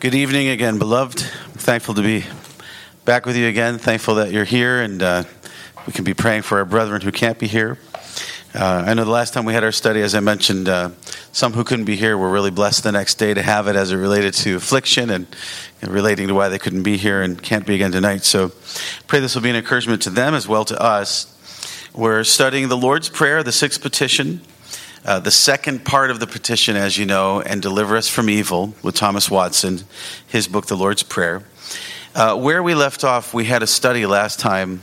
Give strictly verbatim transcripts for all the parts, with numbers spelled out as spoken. Good evening again, beloved. I'm thankful to be back with you again. Thankful that you're here and uh, we can be praying for our brethren who can't be here. Uh, I know the last time we had our study, as I mentioned, uh, some who couldn't be here were really blessed the next day to have it as it related to affliction and, and relating to why they couldn't be here and can't be again tonight. So pray this will be an encouragement to them as well to us. We're studying the Lord's Prayer, the sixth petition, uh, the second part of the petition, as you know, and Deliver Us from Evil with Thomas Watson, his book, The Lord's Prayer. Uh, where we left off, we had a study last time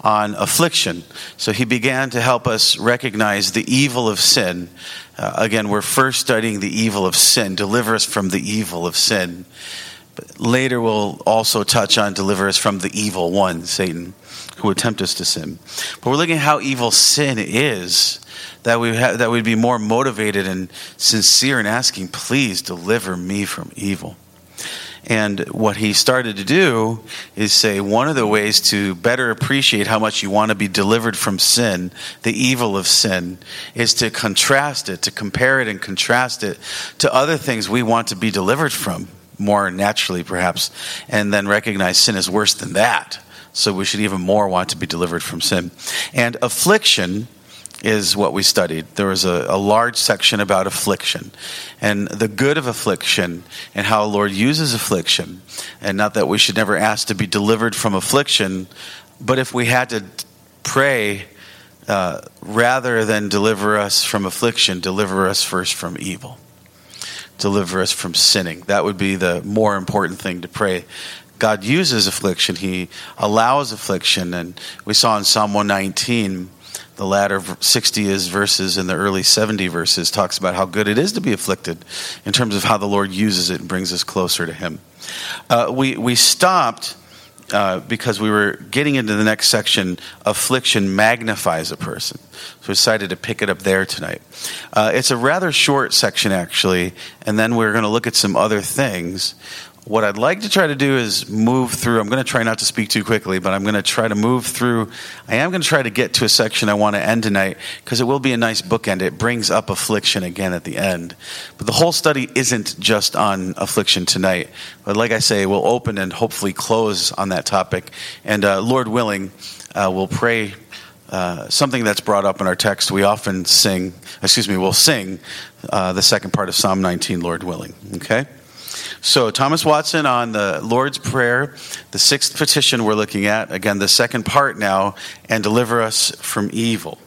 on affliction. So he began to help us recognize the evil of sin. Uh, again, we're first studying the evil of sin. Deliver us from the evil of sin. But later we'll also touch on deliver us from the evil one, Satan, who would tempt us to sin. But we're looking at how evil sin is, that we ha- that we'd be more motivated and sincere in asking, please deliver me from evil. And what he started to do is say one of the ways to better appreciate how much you want to be delivered from sin, the evil of sin, is to contrast it, to compare it and contrast it to other things we want to be delivered from, more naturally perhaps, and then recognize sin is worse than that. So we should even more want to be delivered from sin. And affliction is what we studied. There was a, a large section about affliction and the good of affliction and how the Lord uses affliction. And not that we should never ask to be delivered from affliction, but if we had to pray, uh, rather than deliver us from affliction, deliver us first from evil. Deliver us from sinning. That would be the more important thing to pray. God uses affliction. He allows affliction. And we saw in Psalm one nineteen, the latter sixty is verses and the early seventy verses talks about how good it is to be afflicted in terms of how the Lord uses it and brings us closer to him. Uh, we, we stopped uh, because we were getting into the next section, affliction magnifies a person. So we decided to pick it up there tonight. Uh, it's a rather short section, actually, and then we're going to look at some other things. What I'd like to try to do is move through. I'm going to try not to speak too quickly, but I'm going to try to move through. I am going to try to get to a section I want to end tonight because it will be a nice bookend. It brings up affliction again at the end. But the whole study isn't just on affliction tonight. But like I say, we'll open and hopefully close on that topic. And uh, Lord willing, uh, we'll pray uh, something that's brought up in our text. We often sing, excuse me, we'll sing uh, the second part of Psalm nineteen, Lord willing. Okay? So Thomas Watson on the Lord's Prayer, the sixth petition we're looking at, again, the second part now, and deliver us from evil.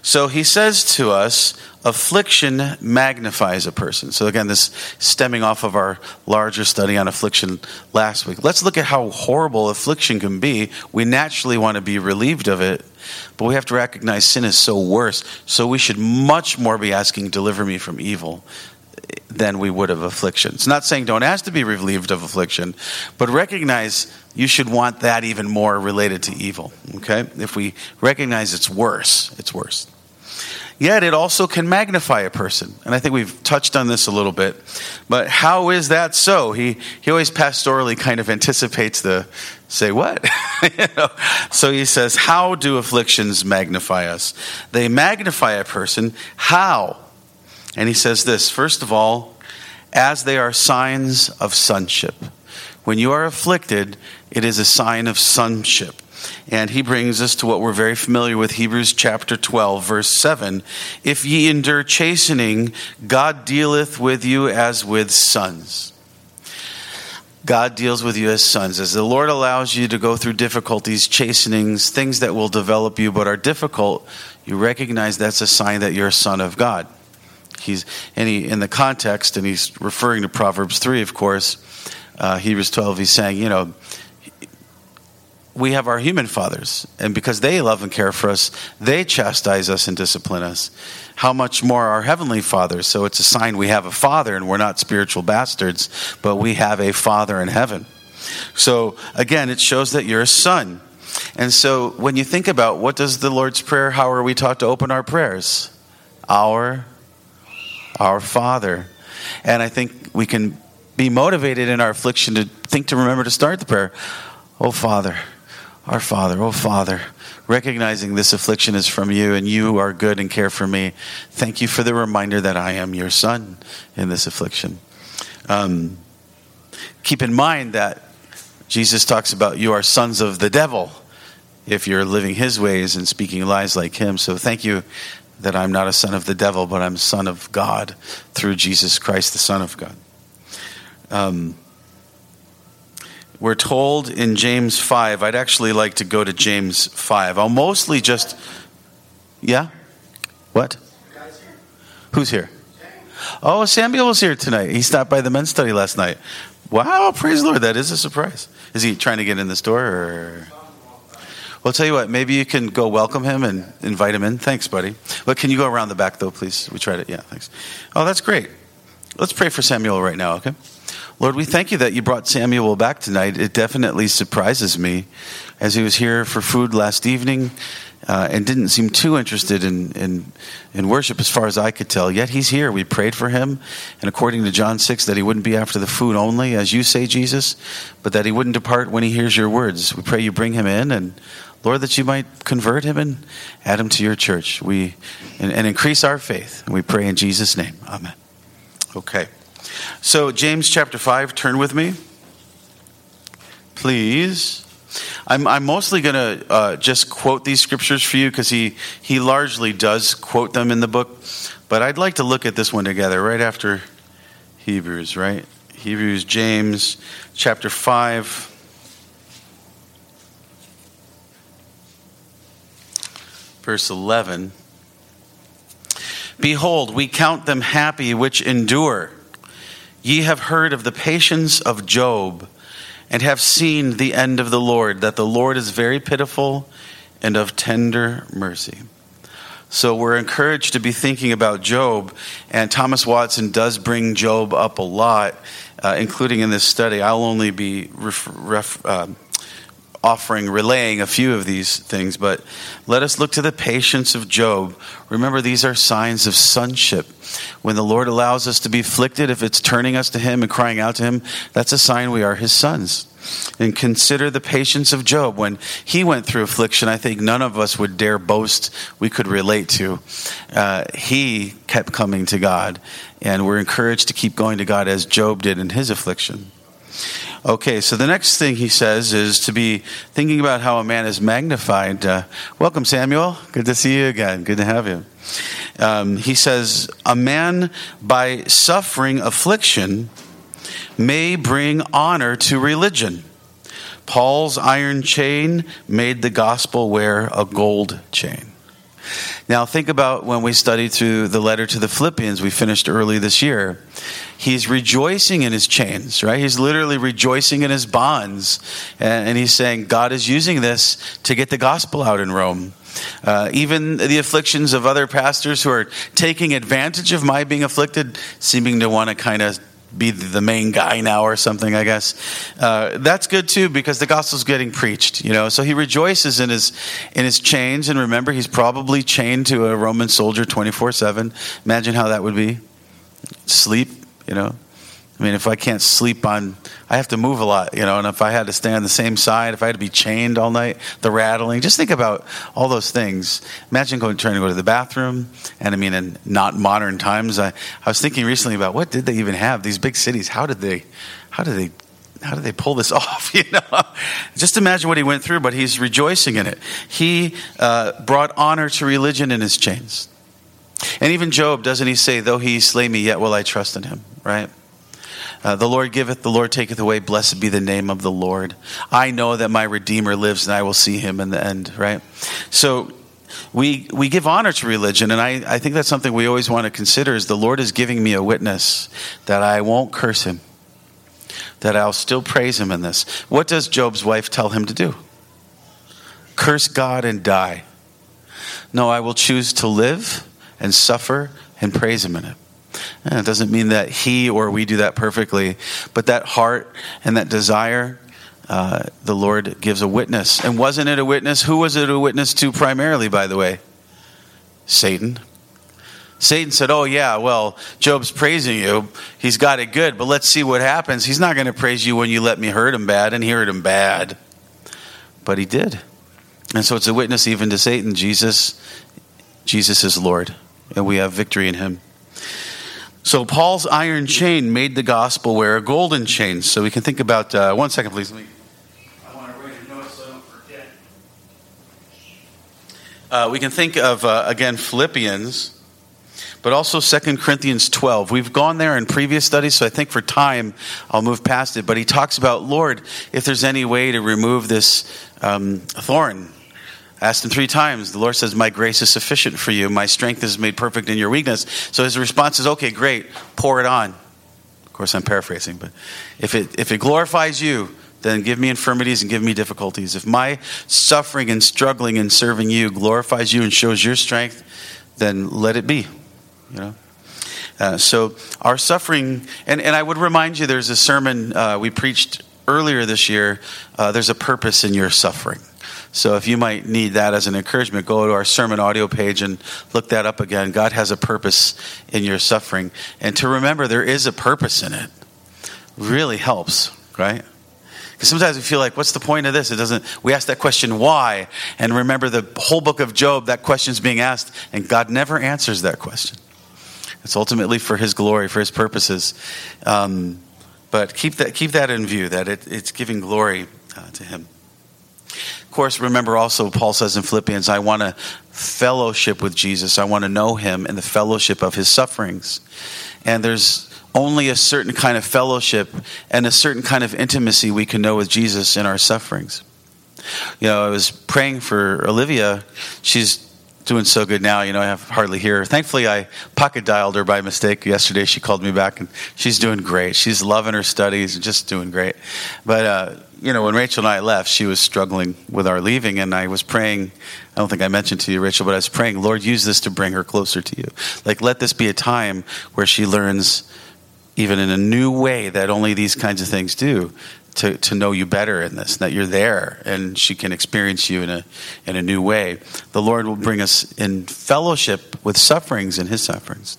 So he says to us, affliction magnifies a person. So again, this stemming off of our larger study on affliction last week. Let's look at how horrible affliction can be. We naturally want to be relieved of it, but we have to recognize sin is so worse. So we should much more be asking, deliver me from evil, than we would of affliction. It's not saying don't ask to be relieved of affliction, but recognize you should want that even more related to evil, okay? If we recognize it's worse, it's worse. Yet it also can magnify a person. And I think we've touched on this a little bit, but how is that so? He he always pastorally kind of anticipates the, say what? you know? So he says, how do afflictions magnify us? They magnify a person. How? And he says this, first of all, as they are signs of sonship. When you are afflicted, it is a sign of sonship. And he brings us to what we're very familiar with, Hebrews chapter twelve, verse seven. If ye endure chastening, God dealeth with you as with sons. God deals with you as sons. As the Lord allows you to go through difficulties, chastenings, things that will develop you but are difficult, you recognize that's a sign that you're a son of God. He's and he, in the context, and he's referring to Proverbs three, of course, uh, Hebrews twelve, he's saying, you know, we have our human fathers, and because they love and care for us, they chastise us and discipline us. How much more our heavenly Father? So it's a sign we have a father, and we're not spiritual bastards, but we have a father in heaven. So again, it shows that you're a son. And so when you think about what does the Lord's Prayer, how are we taught to open our prayers? Our Our Father. And I think we can be motivated in our affliction to think to remember to start the prayer. Oh, Father, our Father, oh, Father, recognizing this affliction is from you and you are good and care for me. Thank you for the reminder that I am your son in this affliction. Um, Keep in mind that Jesus talks about you are sons of the devil if you're living his ways and speaking lies like him. So thank you that I'm not a son of the devil, but I'm a son of God through Jesus Christ, the Son of God. Um, we're told in James five, I'd actually like to go to James five. I'll mostly just, yeah? What? Who's here? Oh, Samuel was here tonight. He stopped by the men's study last night. Wow, praise the Lord. That is a surprise. Is he trying to get in this door? Or? Well, I'll tell you what. Maybe you can go welcome him and invite him in. Thanks, buddy. But can you go around the back, though, please? We tried it. Yeah, thanks. Oh, that's great. Let's pray for Samuel right now, okay? Lord, we thank you that you brought Samuel back tonight. It definitely surprises me, as he was here for food last evening uh, and didn't seem too interested in, in in worship as far as I could tell. Yet he's here. We prayed for him. And according to John six, that he wouldn't be after the food only, as you say, Jesus, but that he wouldn't depart when he hears your words. We pray you bring him in, and Lord, that you might convert him and add him to your church. We and, and increase our faith. And we pray in Jesus' name. Amen. Okay. So James chapter five, turn with me, please. I'm, I'm mostly going to uh, just quote these scriptures for you because he, he largely does quote them in the book. But I'd like to look at this one together right after Hebrews, right? Hebrews, James, chapter five. Verse eleven. Behold, we count them happy which endure. Ye have heard of the patience of Job, and have seen the end of the Lord, that the Lord is very pitiful and of tender mercy. So we're encouraged to be thinking about Job, and Thomas Watson does bring Job up a lot, uh, including in this study. I'll only be ref, ref, uh, offering, relaying a few of these things, but let us look to the patience of Job. Remember, these are signs of sonship. When the Lord allows us to be afflicted, if it's turning us to him and crying out to him, that's a sign we are his sons. And consider the patience of Job. When he went through affliction, I think none of us would dare boast we could relate to. Uh, he kept coming to God, and we're encouraged to keep going to God as Job did in his affliction. Okay, so the next thing he says is to be thinking about how a man is magnified. Uh, welcome, Samuel. Good to see you again. Good to have you. Um, he says, a man by suffering affliction may bring honor to religion. Paul's iron chain made the gospel wear a gold chain. Now think about when we studied through the letter to the Philippians we finished early this year. He's rejoicing in his chains, right? He's literally rejoicing in his bonds. And he's saying God is using this to get the gospel out in Rome. Uh, even the afflictions of other pastors who are taking advantage of my being afflicted, seeming to want to kind of be the main guy now or something, I guess. Uh, that's good too, because the gospel's getting preached, you know. So he rejoices in his in his chains, and remember, he's probably chained to a Roman soldier twenty-four seven. Imagine how that would be. Sleep, you know. I mean, if I can't sleep on, I have to move a lot, you know, and if I had to stay on the same side, if I had to be chained all night, the rattling, just think about all those things. Imagine going, trying to go to the bathroom, and I mean, in not modern times, I, I was thinking recently about what did they even have? These big cities, how did they, how did they, how did they pull this off, you know? Just imagine what he went through, but he's rejoicing in it. He uh, brought honor to religion in his chains. And even Job, doesn't he say, though he slay me, yet will I trust in him, right? Uh, the Lord giveth, the Lord taketh away, blessed be the name of the Lord. I know that my Redeemer lives, and I will see him in the end, right? So we we give honor to religion, and I, I think that's something we always want to consider is the Lord is giving me a witness that I won't curse him, that I'll still praise him in this. What does Job's wife tell him to do? Curse God and die. No, I will choose to live and suffer and praise him in it. And it doesn't mean that he or we do that perfectly, but that heart and that desire, uh, the Lord gives a witness. And wasn't it a witness? Who was it a witness to primarily, by the way? Satan. Satan said, oh yeah, well, Job's praising you. He's got it good, but let's see what happens. He's not going to praise you when you let me hurt him bad, and he hurt him bad. But he did. And so it's a witness even to Satan. Jesus, Jesus is Lord, and we have victory in him. So Paul's iron chain made the gospel wear a golden chain. So we can think about, uh, one second, please. I want to write a note so I don't forget. Uh, we can think of, uh, again, Philippians, but also Second Corinthians twelve. We've gone there in previous studies, so I think for time I'll move past it. But he talks about, Lord, if there's any way to remove this um, thorn. I asked him three times. The Lord says, my grace is sufficient for you. My strength is made perfect in your weakness. So his response is, okay, great. Pour it on. Of course, I'm paraphrasing, but if it if it glorifies you, then give me infirmities and give me difficulties. If my suffering and struggling and serving you glorifies you and shows your strength, then let it be. You know. Uh, so our suffering, and, and I would remind you, there's a sermon uh, we preached earlier this year. Uh, there's a purpose in your suffering. So if you might need that as an encouragement, go to our sermon audio page and look that up again. God has a purpose in your suffering. And to remember there is a purpose in it really helps, right? Because sometimes we feel like, what's the point of this? It doesn't. We ask that question, why? And remember the whole book of Job, that question is being asked, and God never answers that question. It's ultimately for his glory, for his purposes. Um, but keep that keep that in view, that it, it's giving glory uh, to him. Of course, remember also, Paul says in Philippians, I want to fellowship with Jesus. I want to know him and the fellowship of his sufferings. And there's only a certain kind of fellowship and a certain kind of intimacy we can know with Jesus in our sufferings. You know, I was praying for Olivia. She's doing so good now. You know, I have hardly hear her. Thankfully, I pocket dialed her by mistake yesterday. She called me back, and she's doing great. She's loving her studies and just doing great. But, uh, you know, when Rachel and I left, she was struggling with our leaving, and I was praying. I don't think I mentioned to you, Rachel, but I was praying, Lord, use this to bring her closer to you. Like, let this be a time where she learns, even in a new way that only these kinds of things do, to, to know you better in this, that you're there, and she can experience you in a in a new way. The Lord will bring us in fellowship with sufferings and his sufferings.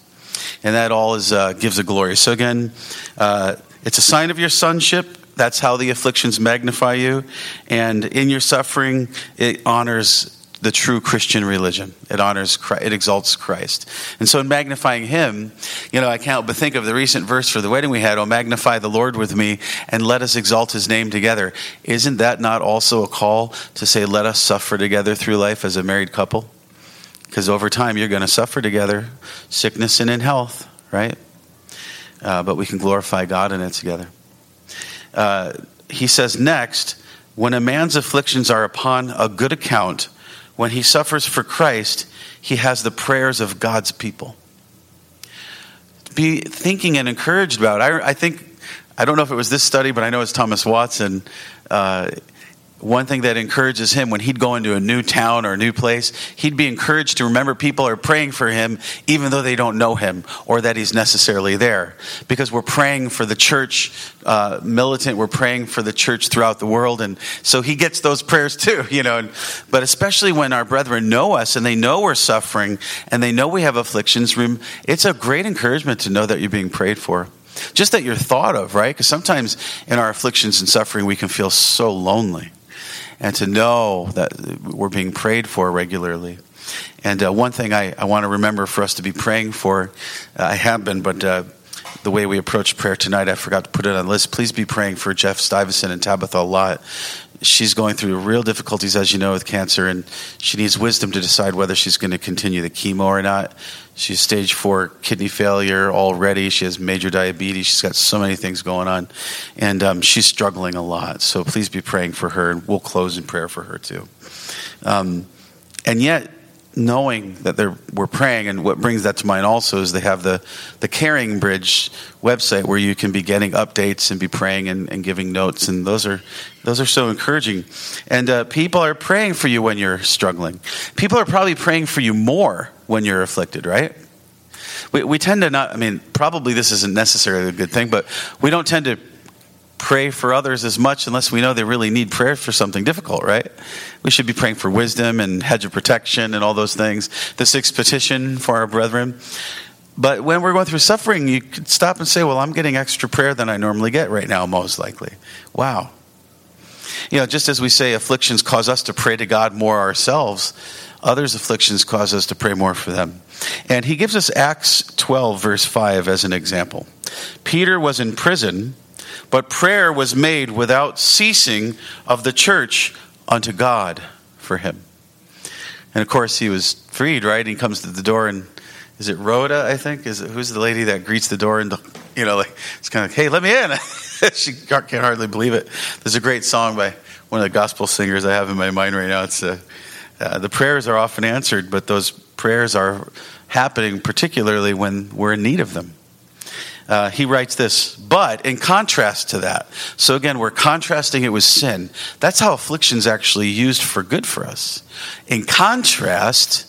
And that all is uh, gives a glory. So again, uh, it's a sign of your sonship. That's how the afflictions magnify you. And in your suffering, it honors the true Christian religion. It honors Christ. It exalts Christ. And so in magnifying him, you know, I can't but think of the recent verse for the wedding we had, oh, magnify the Lord with me and let us exalt his name together. Isn't that not also a call to say, let us suffer together through life as a married couple? Because over time, you're going to suffer together, sickness and in health, right? Uh, but we can glorify God in it together. Uh, he says next, when a man's afflictions are upon a good account, when he suffers for Christ, he has the prayers of God's people. Be thinking and encouraged about it. I, I think, I don't know if it was this study, but I know it's Thomas Watson. Uh, one thing that encourages him when he'd go into a new town or a new place, he'd be encouraged to remember people are praying for him even though they don't know him or that he's necessarily there. Because we're praying for the church uh, militant, we're praying for the church throughout the world, and so he gets those prayers too, you know. And, but especially when our brethren know us and they know we're suffering and they know we have afflictions, it's a great encouragement to know that you're being prayed for. Just that you're thought of, right? Because sometimes in our afflictions and suffering we can feel so lonely. And to know that we're being prayed for regularly. And uh, one thing I, I want to remember for us to be praying for, uh, I have been, but uh, the way we approach prayer tonight, I forgot to put it on the list. Please be praying for Jeff Stuyvesant and Tabitha Lott. She's going through real difficulties, as you know, with cancer, and she needs wisdom to decide whether she's going to continue the chemo or not. She's stage four kidney failure already. She has major diabetes. She's got so many things going on, and um, she's struggling a lot. So please be praying for her, and we'll close in prayer for her too. Um, and yet, knowing that they're, we're praying, and what brings that to mind also is they have the, the Caring Bridge website where you can be getting updates and be praying and, and giving notes, and those are those are so encouraging. And uh, people are praying for you when you're struggling. People are probably praying for you more when you're afflicted, right? We, we tend to not, I mean, probably this isn't necessarily a good thing, but we don't tend to pray for others as much unless we know they really need prayer for something difficult, right? We should be praying for wisdom and hedge of protection and all those things. The sixth petition for our brethren. But when we're going through suffering, you could stop and say, well, I'm getting extra prayer than I normally get right now, most likely. Wow. You know, just as we say afflictions cause us to pray to God more ourselves, others' afflictions cause us to pray more for them. And he gives us Acts twelve, verse five as an example. Peter was in prison, but prayer was made without ceasing of the church unto God for him. And of course, he was freed, right? He comes to the door, and is it Rhoda, I think? Is it, who's the lady that greets the door? And, you know, like, it's kind of like, hey, let me in. She can't hardly believe it. There's a great song by one of the gospel singers I have in my mind right now. It's uh, uh, the prayers are often answered, but those prayers are happening particularly when we're in need of them. Uh, he writes this, but in contrast to that, so again, we're contrasting it with sin. That's how affliction's actually used for good for us. In contrast,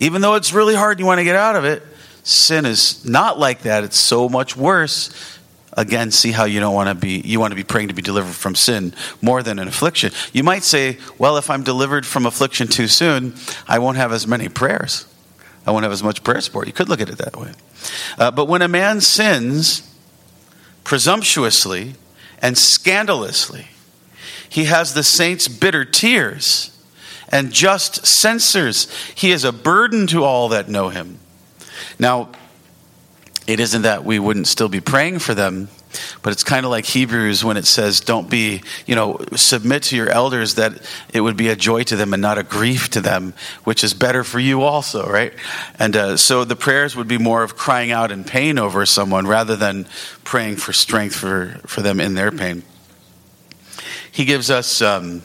even though it's really hard and you want to get out of it, sin is not like that. It's so much worse. Again, see how you don't want to be, you want to be praying to be delivered from sin more than an affliction. You might say, well, if I'm delivered from affliction too soon, I won't have as many prayers. I won't have as much prayer support. You could look at it that way. Uh, but when a man sins presumptuously and scandalously, he has the saints' bitter tears and just censors. He is a burden to all that know him. Now, it isn't that we wouldn't still be praying for them, but it's kind of like Hebrews when it says, don't be, you know, submit to your elders, that it would be a joy to them and not a grief to them, which is better for you also, right? And uh, so the prayers would be more of crying out in pain over someone rather than praying for strength for, for them in their pain. He gives us um,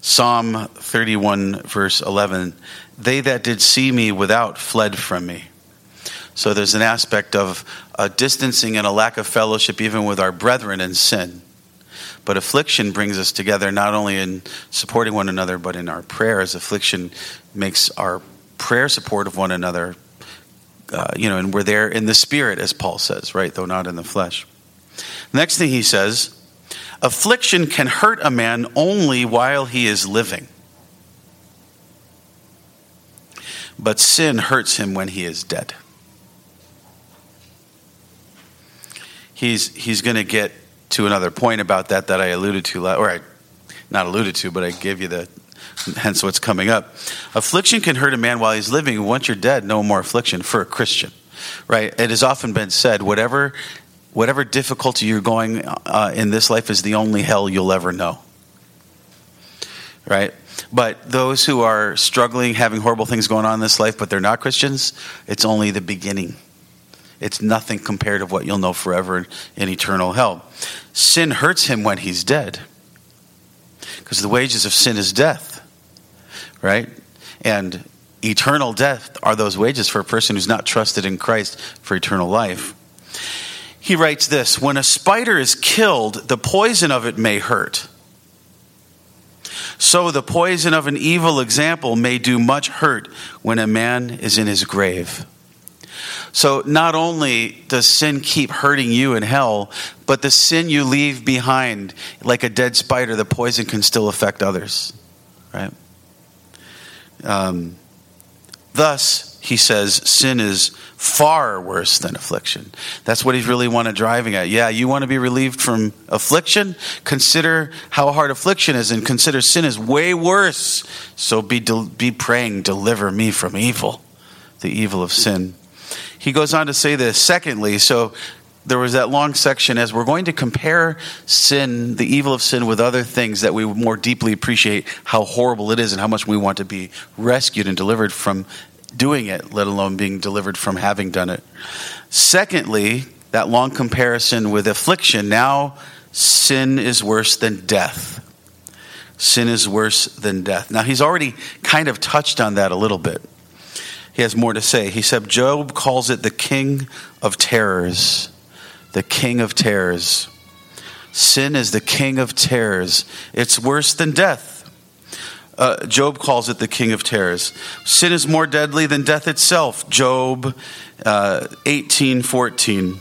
Psalm thirty-one, verse eleven. They that did see me without fled from me. So there's an aspect of a distancing and a lack of fellowship even with our brethren in sin. But affliction brings us together not only in supporting one another, but in our prayers. Affliction makes our prayer support of one another, uh, you know, and we're there in the spirit, as Paul says, right? Though not in the flesh. Next thing he says, affliction can hurt a man only while he is living. But sin hurts him when he is dead. He's he's going to get to another point about that that I alluded to, or I not alluded to, but I gave you the, hence what's coming up. Affliction can hurt a man while he's living. Once you're dead, no more affliction for a Christian, right? It has often been said, whatever whatever difficulty you're going uh, in this life is the only hell you'll ever know, right? But those who are struggling, having horrible things going on in this life, but they're not Christians, it's only the beginning. It's nothing compared to what you'll know forever in eternal hell. Sin hurts him when he's dead, because the wages of sin is death, right? And eternal death are those wages for a person who's not trusted in Christ for eternal life. He writes this, when a spider is killed, the poison of it may hurt. So the poison of an evil example may do much hurt when a man is in his grave. So not only does sin keep hurting you in hell, but the sin you leave behind, like a dead spider, the poison can still affect others, right? Um, thus, he says, sin is far worse than affliction. That's what he's really want to driving at. Yeah, you want to be relieved from affliction? Consider how hard affliction is, and consider sin is way worse. So be de- be praying, deliver me from evil, the evil of sin. He goes on to say this, secondly, so there was that long section as we're going to compare sin, the evil of sin, with other things that we more deeply appreciate how horrible it is and how much we want to be rescued and delivered from doing it, let alone being delivered from having done it. Secondly, that long comparison with affliction, now sin is worse than death. Sin is worse than death. Now, he's already kind of touched on that a little bit. He has more to say. He said, Job calls it the king of terrors. The king of terrors. Sin is the king of terrors. It's worse than death. Uh, Job calls it the king of terrors. Sin is more deadly than death itself. Job uh, eighteen fourteen.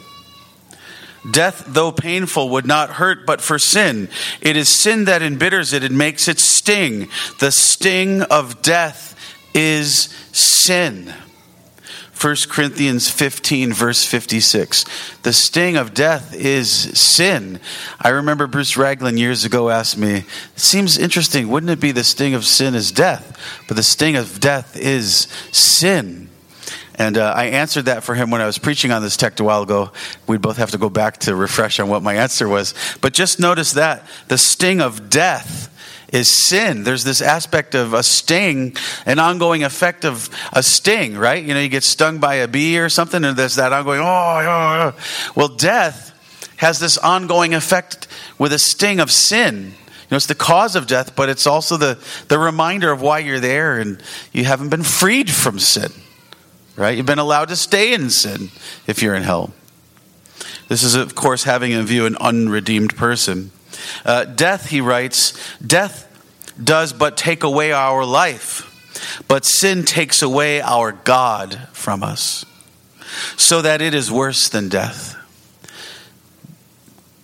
Death, though painful, would not hurt but for sin. It is sin that embitters it and makes it sting. The sting of death is sin. First Corinthians fifteen, verse fifty-six. The sting of death is sin. I remember Bruce Raglan years ago asked me, it seems interesting, wouldn't it be the sting of sin is death? But the sting of death is sin. And uh, I answered that for him when I was preaching on this text a while ago. We'd both have to go back to refresh on what my answer was. But just notice that the sting of death is sin. There's this aspect of a sting, an ongoing effect of a sting, right? You know, you get stung by a bee or something, and there's that ongoing, oh, oh, oh. Well, death has this ongoing effect with a sting of sin. You know, it's the cause of death, but it's also the, the reminder of why you're there, and you haven't been freed from sin. Right? You've been allowed to stay in sin if you're in hell. This is, of course, having in view an unredeemed person. Uh, death, he writes, death does but take away our life, but sin takes away our God from us, so that it is worse than death.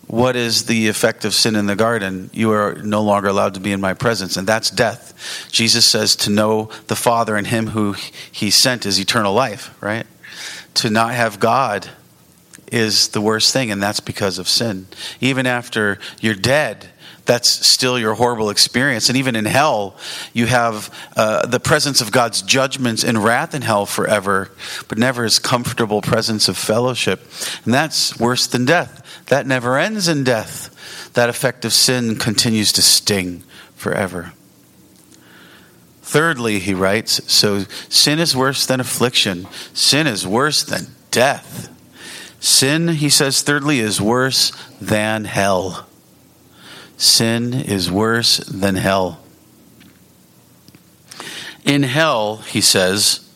What is the effect of sin in the garden? You are no longer allowed to be in my presence, and that's death. Jesus says to know the Father and him who he sent is eternal life, right? To not have God is the worst thing, and that's because of sin. Even after you're dead, that's still your horrible experience. And even in hell, you have uh, the presence of God's judgments and wrath in hell forever, but never his comfortable presence of fellowship. And that's worse than death. That never ends in death. That effect of sin continues to sting forever. Thirdly, he writes, so sin is worse than affliction. Sin is worse than death. Sin, he says, thirdly, is worse than hell. Sin is worse than hell. In hell, he says,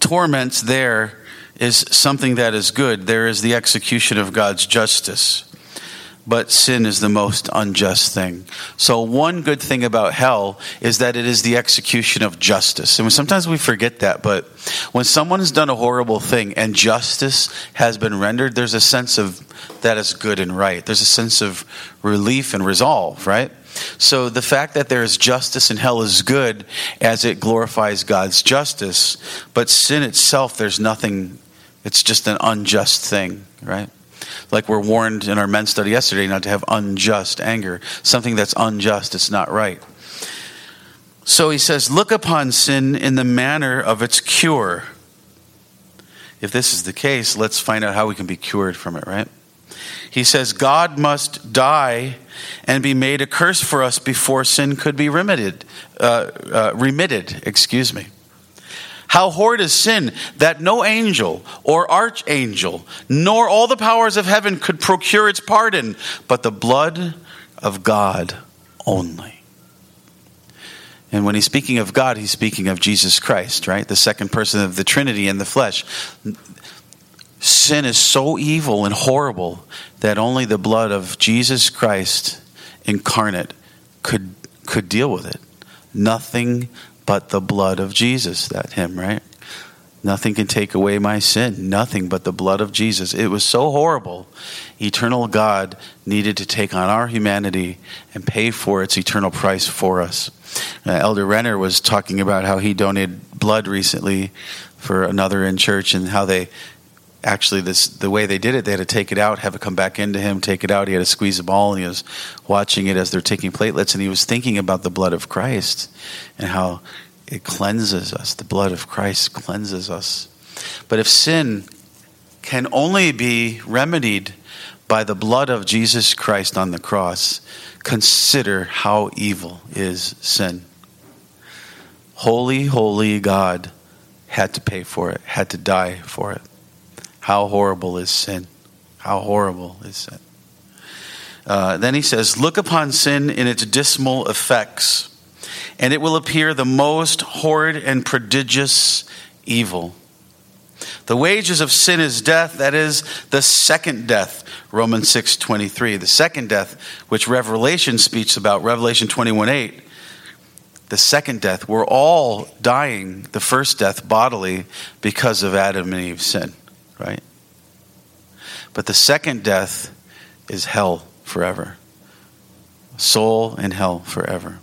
torments there is something that is good. There is the execution of God's justice. But sin is the most unjust thing. So one good thing about hell is that it is the execution of justice. And sometimes we forget that, but when someone has done a horrible thing and justice has been rendered, there's a sense of that is good and right. There's a sense of relief and resolve, right? So the fact that there is justice in hell is good as it glorifies God's justice. But sin itself, there's nothing. It's just an unjust thing, right? Like we're warned in our men's study yesterday not to have unjust anger. Something that's unjust, it's not right. So he says, look upon sin in the manner of its cure. If this is the case, let's find out how we can be cured from it, right? He says, God must die and be made a curse for us before sin could be remitted. Uh, uh, remitted, excuse me. How horrid is sin that no angel or archangel nor all the powers of heaven could procure its pardon, but the blood of God only. And when he's speaking of God, he's speaking of Jesus Christ, right? The second person of the Trinity in the flesh. Sin is so evil and horrible that only the blood of Jesus Christ incarnate could could deal with it. Nothing but the blood of Jesus, that hymn, right? Nothing can take away my sin. Nothing but the blood of Jesus. It was so horrible. Eternal God needed to take on our humanity and pay for its eternal price for us. Uh, Elder Renner was talking about how he donated blood recently for another in church and how they actually, this the way they did it, they had to take it out, have it come back into him, take it out. He had to squeeze a ball, and he was watching it as they're taking platelets, and he was thinking about the blood of Christ and how it cleanses us. The blood of Christ cleanses us. But if sin can only be remedied by the blood of Jesus Christ on the cross, consider how evil is sin. Holy, holy God had to pay for it, had to die for it. How horrible is sin? How horrible is sin? Uh, then he says, look upon sin in its dismal effects, and it will appear the most horrid and prodigious evil. The wages of sin is death, that is, the second death, Romans six twenty-three. The second death, which Revelation speaks about, Revelation twenty-one eight. The second death, we're all dying the first death bodily because of Adam and Eve's sin. Right? But the second death is hell forever. Soul in hell forever.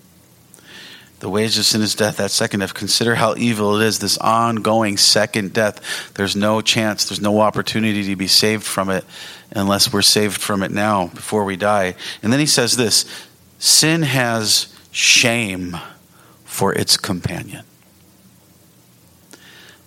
The wages of sin is death, that second death. Consider how evil it is, this ongoing second death. There's no chance, there's no opportunity to be saved from it unless we're saved from it now before we die. And then he says this, sin has shame for its companion.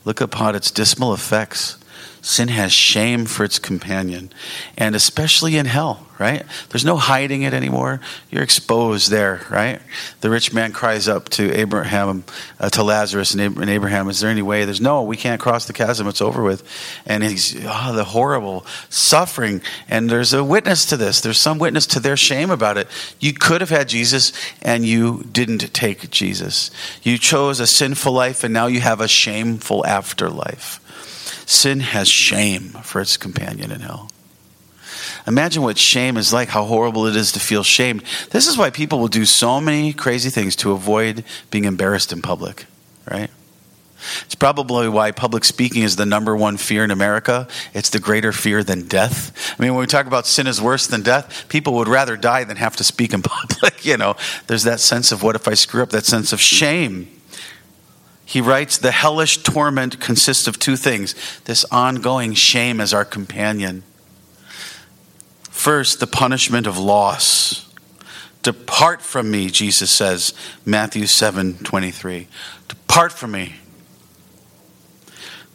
Look upon its dismal effects. Sin has shame for its companion, and especially in hell, right? There's no hiding it anymore. You're exposed there, right? The rich man cries up to Abraham, uh, to Lazarus, and Abraham, is there any way? There's no, we can't cross the chasm. It's over with. And he's, oh, the horrible suffering. And there's a witness to this. There's some witness to their shame about it. You could have had Jesus, and you didn't take Jesus. You chose a sinful life, and now you have a shameful afterlife. Sin has shame for its companion in hell. Imagine what shame is like, how horrible it is to feel shamed. This is why people will do so many crazy things to avoid being embarrassed in public, right? It's probably why public speaking is the number one fear in America. It's the greater fear than death. I mean, when we talk about sin is worse than death, people would rather die than have to speak in public, you know. There's that sense of what if I screw up, that sense of shame. He writes, the hellish torment consists of two things. This ongoing shame as our companion. First, the punishment of loss. Depart from me, Jesus says, Matthew seven twenty-three. Depart from me.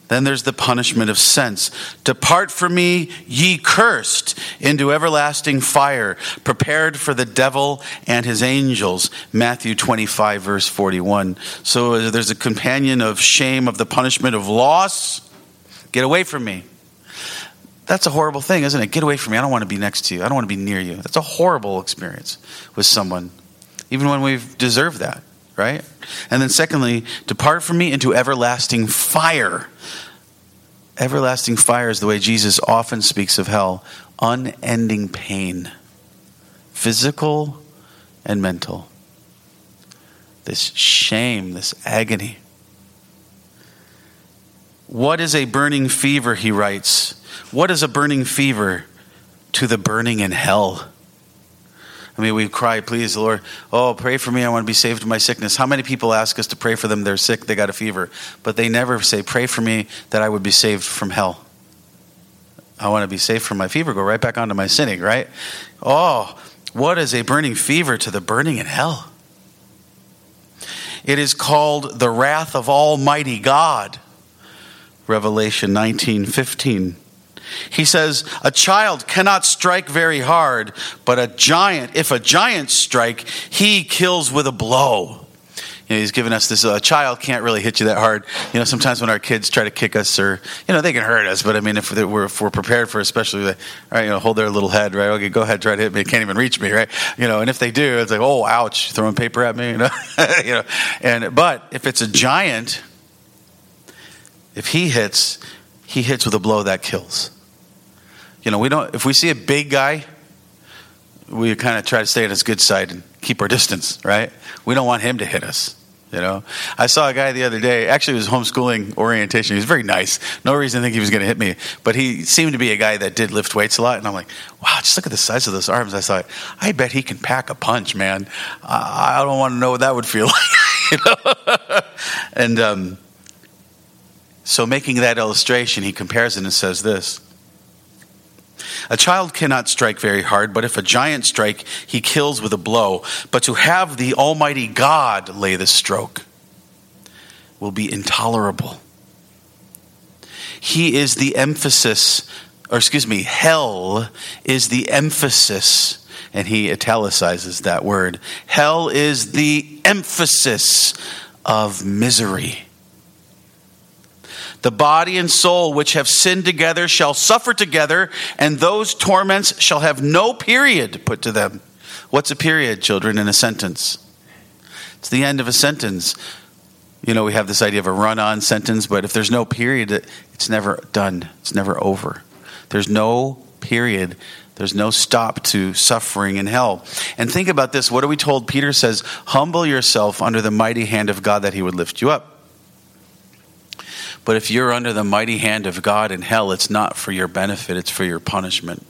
Then there's the punishment of sense. Depart from me, ye cursed, into everlasting fire, prepared for the devil and his angels. Matthew twenty-five, verse forty-one. So there's a companion of shame, of the punishment of loss. Get away from me. That's a horrible thing, isn't it? Get away from me. I don't want to be next to you. I don't want to be near you. That's a horrible experience with someone, even when we've deserved that. Right? And then secondly, depart from me into everlasting fire. Everlasting fire is the way Jesus often speaks of hell. Unending pain. Physical and mental. This shame, this agony. What is a burning fever, he writes? What is a burning fever to the burning in hell? I mean, we cry, please, Lord, oh, pray for me. I want to be saved from my sickness. How many people ask us to pray for them? They're sick. They got a fever. But they never say, pray for me that I would be saved from hell. I want to be saved from my fever. Go right back onto my sinning, right? Oh, what is a burning fever to the burning in hell? It is called the wrath of Almighty God. Revelation nineteen fifteen. He says, a child cannot strike very hard, but a giant, if a giant strike, he kills with a blow. You know, he's given us this, a uh, child can't really hit you that hard. You know, sometimes when our kids try to kick us or, you know, they can hurt us. But I mean, if we're, if we're prepared for it, especially, all right, you know, hold their little head, right? Okay, go ahead, try to hit me. It can't even reach me, right? You know, and if they do, it's like, oh, ouch, throwing paper at me, you know? You know, and, but if it's a giant, if he hits, he hits with a blow that kills. You know, we don't, if we see a big guy, we kind of try to stay on his good side and keep our distance, right? We don't want him to hit us, you know. I saw a guy the other day, actually it was homeschooling orientation. He was very nice. No reason to think he was going to hit me. But he seemed to be a guy that did lift weights a lot. And I'm like, wow, just look at the size of those arms. I thought, I bet he can pack a punch, man. I don't want to know what that would feel like, you know. And um, so making that illustration, he compares it and says this. A child cannot strike very hard, but if a giant strike, he kills with a blow. But to have the Almighty God lay the stroke will be intolerable. He is the emphasis, or excuse me, hell is the emphasis, and he italicizes that word. Hell is the emphasis of misery. The body and soul which have sinned together shall suffer together, and those torments shall have no period put to them. What's a period, children, in a sentence? It's the end of a sentence. You know, we have this idea of a run-on sentence, but if there's no period, it's never done. It's never over. There's no period. There's no stop to suffering in hell. And think about this. What are we told? Peter says, humble yourself under the mighty hand of God that he would lift you up. But if you're under the mighty hand of God in hell, it's not for your benefit, it's for your punishment.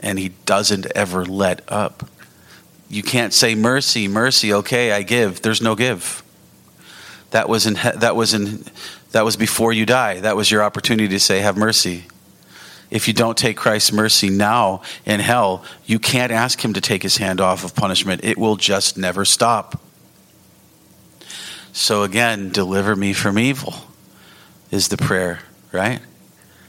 And he doesn't ever let up. You can't say mercy, mercy, okay, I give. There's no give. That was in that was in that was before you die. That was your opportunity to say have mercy. If you don't take Christ's mercy now in hell, you can't ask him to take his hand off of punishment. It will just never stop. So again, deliver me from evil is the prayer, right?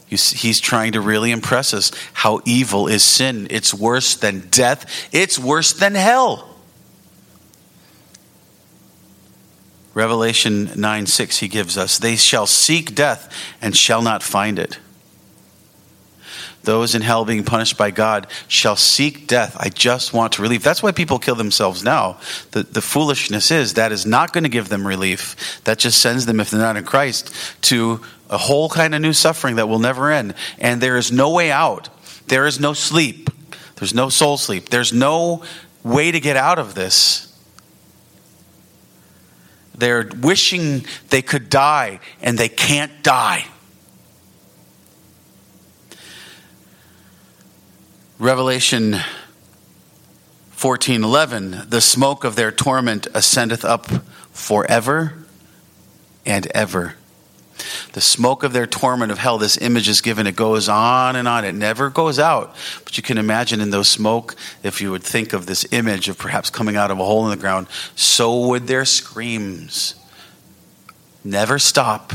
You see, he's trying to really impress us how evil is sin. It's worse than death. It's worse than hell. Revelation nine six, he gives us, they shall seek death and shall not find it. Those in hell being punished by God shall seek death. I just want to relief. That's why people kill themselves now. The, the foolishness is that is not going to give them relief. That just sends them, if they're not in Christ, to a whole kind of new suffering that will never end. And there is no way out. There is no sleep. There's no soul sleep. There's no way to get out of this. They're wishing they could die, and they can't die. Revelation fourteen eleven, the smoke of their torment ascendeth up forever and ever. The smoke of their torment of hell, this image is given. It goes on and on. It never goes out. But you can imagine in those smoke, if you would think of this image of perhaps coming out of a hole in the ground, so would their screams never stop.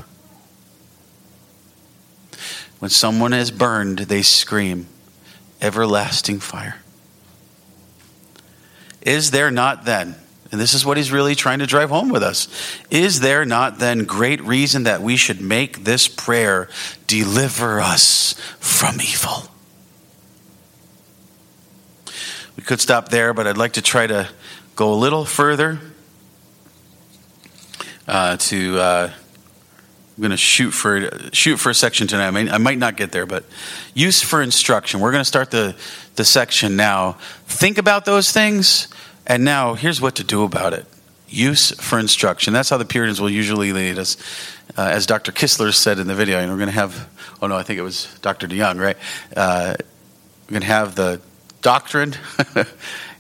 When someone is burned, they scream. Everlasting fire. Is there not then, and this is what he's really trying to drive home with us, is there not then great reason that we should make this prayer, deliver us from evil? We could stop there, but I'd like to try to go a little further uh, to... Uh, I'm going to shoot for shoot for a section tonight. I, mean, I might not get there, but use for instruction. We're going to start the, the section now. Think about those things, and now here's what to do about it. Use for instruction. That's how the Puritans will usually lead us. Uh, as Doctor Kistler said in the video, and we're going to have, oh no, I think it was Doctor DeYoung, right? Uh, we're going to have the doctrine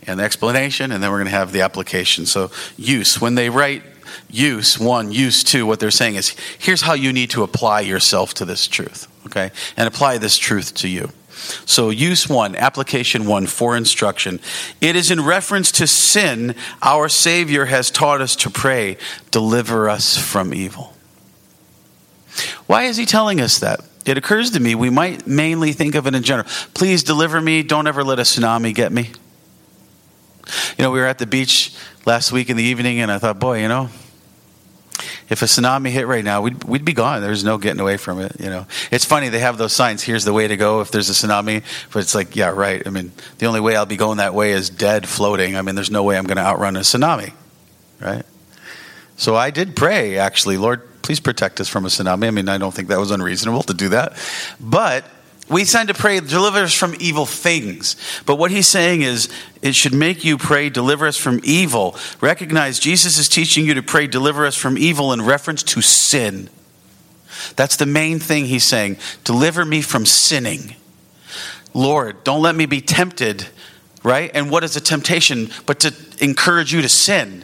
and the explanation, and then we're going to have the application. So use. When they write use one, use two, what they're saying is, here's how you need to apply yourself to this truth, okay? And apply this truth to you. So use one, application one, for instruction. It is in reference to sin our Savior has taught us to pray, deliver us from evil. Why is he telling us that? It occurs to me we might mainly think of it in general. Please deliver me, don't ever let a tsunami get me. You know, we were at the beach last week in the evening, and I thought, boy, you know, if a tsunami hit right now, we'd we'd be gone. There's no getting away from it, you know. It's funny, they have those signs, here's the way to go if there's a tsunami. But it's like, yeah, right. I mean, the only way I'll be going that way is dead, floating. I mean, there's no way I'm going to outrun a tsunami, right? So I did pray, actually, Lord, please protect us from a tsunami. I mean, I don't think that was unreasonable to do that. But we tend to pray, deliver us from evil things. But what he's saying is, it should make you pray, deliver us from evil. Recognize Jesus is teaching you to pray, deliver us from evil in reference to sin. That's the main thing he's saying. Deliver me from sinning. Lord, don't let me be tempted, right? And what is a temptation but to encourage you to sin?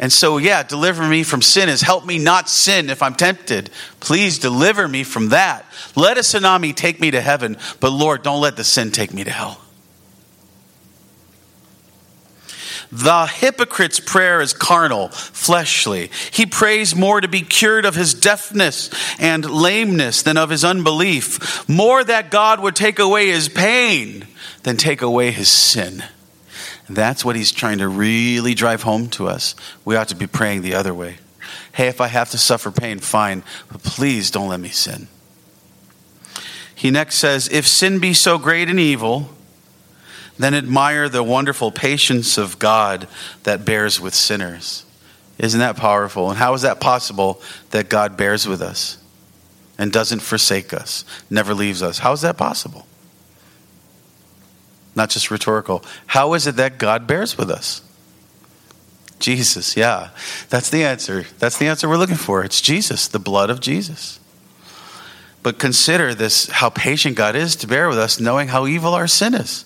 And so, yeah, deliver me from sin is help me not sin if I'm tempted. Please deliver me from that. Let a tsunami take me to heaven, but Lord, don't let the sin take me to hell. The hypocrite's prayer is carnal, fleshly. He prays more to be cured of his deafness and lameness than of his unbelief. More that God would take away his pain than take away his sin. That's what he's trying to really drive home to us. We ought to be praying the other way. Hey, if I have to suffer pain, fine, but please don't let me sin. He next says, if sin be so great and evil, then admire the wonderful patience of God that bears with sinners. Isn't that powerful? And how is that possible that God bears with us and doesn't forsake us, never leaves us? How is that possible? Not just rhetorical. How is it that God bears with us? Jesus, yeah. That's the answer. That's the answer we're looking for. It's Jesus, the blood of Jesus. But consider this, how patient God is to bear with us, knowing how evil our sin is.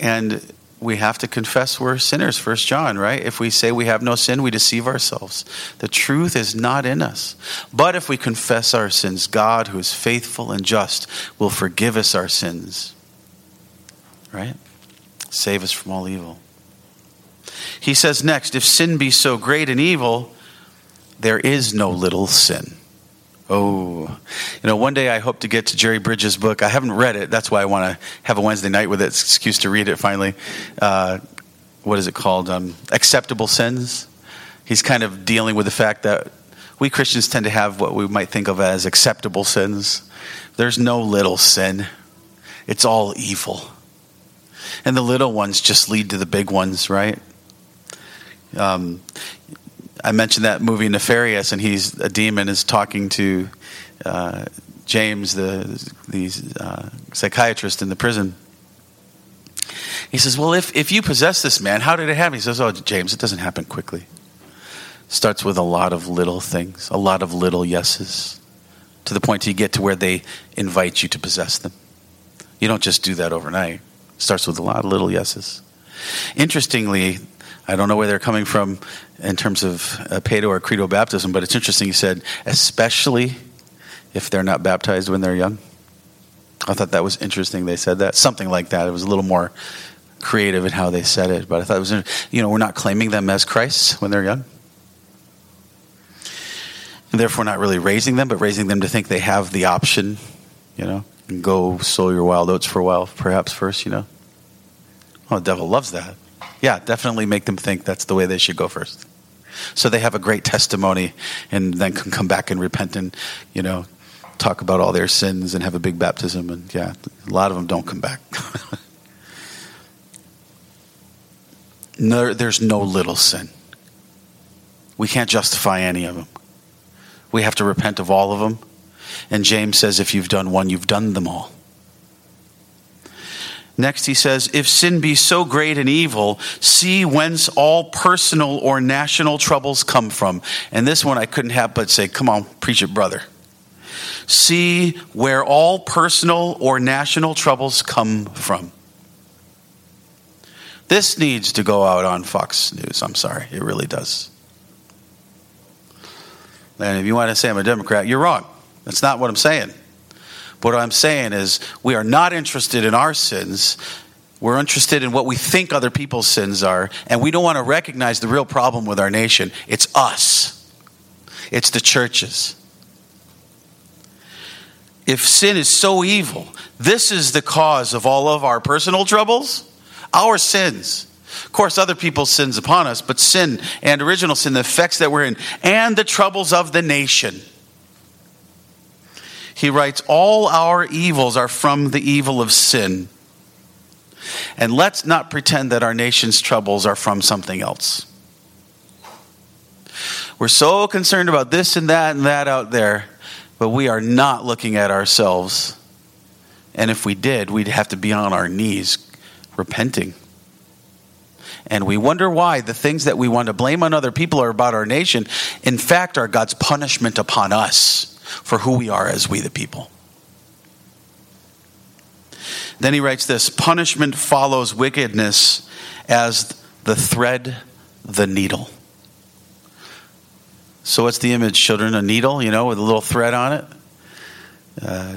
And we have to confess we're sinners, First John, right? If we say we have no sin, we deceive ourselves. The truth is not in us. But if we confess our sins, God, who is faithful and just, will forgive us our sins, right? Save us from all evil. He says next, if sin be so great and evil, there is no little sin. Oh, you know, one day I hope to get to Jerry Bridges' book. I haven't read it. That's why I want to have a Wednesday night with it. It's an excuse to read it finally. Uh, what is it called? Um, Acceptable Sins. He's kind of dealing with the fact that we Christians tend to have what we might think of as acceptable sins. There's no little sin. It's all evil. And the little ones just lead to the big ones, right? Um I mentioned that movie Nefarious, and he's a demon is talking to uh, James, the the uh, psychiatrist in the prison. He says, well, if, if you possess this man, how did it happen? He says, oh, James, it doesn't happen quickly. Starts with a lot of little things, a lot of little yeses, to the point you get to where they invite you to possess them. You don't just do that overnight. Starts with a lot of little yeses. Interestingly, I don't know where they're coming from in terms of uh, Pado or credo baptism, but it's interesting. He said, especially if they're not baptized when they're young. I thought that was interesting. They said that, something like that. It was a little more creative in how they said it, but I thought it was interesting. You know, we're not claiming them as Christ when they're young, and therefore not really raising them, but raising them to think they have the option, you know, and go sow your wild oats for a while, perhaps first, you know. Oh, the devil loves that. Yeah, definitely make them think that's the way they should go first. So they have a great testimony and then can come back and repent and, you know, talk about all their sins and have a big baptism. And yeah, a lot of them don't come back. No, there's no little sin. We can't justify any of them. We have to repent of all of them. And James says, if you've done one, you've done them all. Next, he says, if sin be so great and evil, see whence all personal or national troubles come from. And this one I couldn't have but say, come on, preach it, brother. See where all personal or national troubles come from. This needs to go out on Fox News. I'm sorry, it really does. And if you want to say I'm a Democrat, you're wrong. That's not what I'm saying. What I'm saying is we are not interested in our sins. We're interested in what we think other people's sins are, and we don't want to recognize the real problem with our nation. It's us. It's the churches. If sin is so evil, this is the cause of all of our personal troubles, our sins. Of course, other people's sins upon us, but sin and original sin, the effects that we're in, and the troubles of the nation. He writes, all our evils are from the evil of sin. And let's not pretend that our nation's troubles are from something else. We're so concerned about this and that and that out there, but we are not looking at ourselves. And if we did, we'd have to be on our knees repenting. And we wonder why the things that we want to blame on other people are about our nation, in fact, are God's punishment upon us for who we are as we the people. Then he writes this, punishment follows wickedness as the thread, the needle. So what's the image, children? A needle, you know, with a little thread on it. Uh,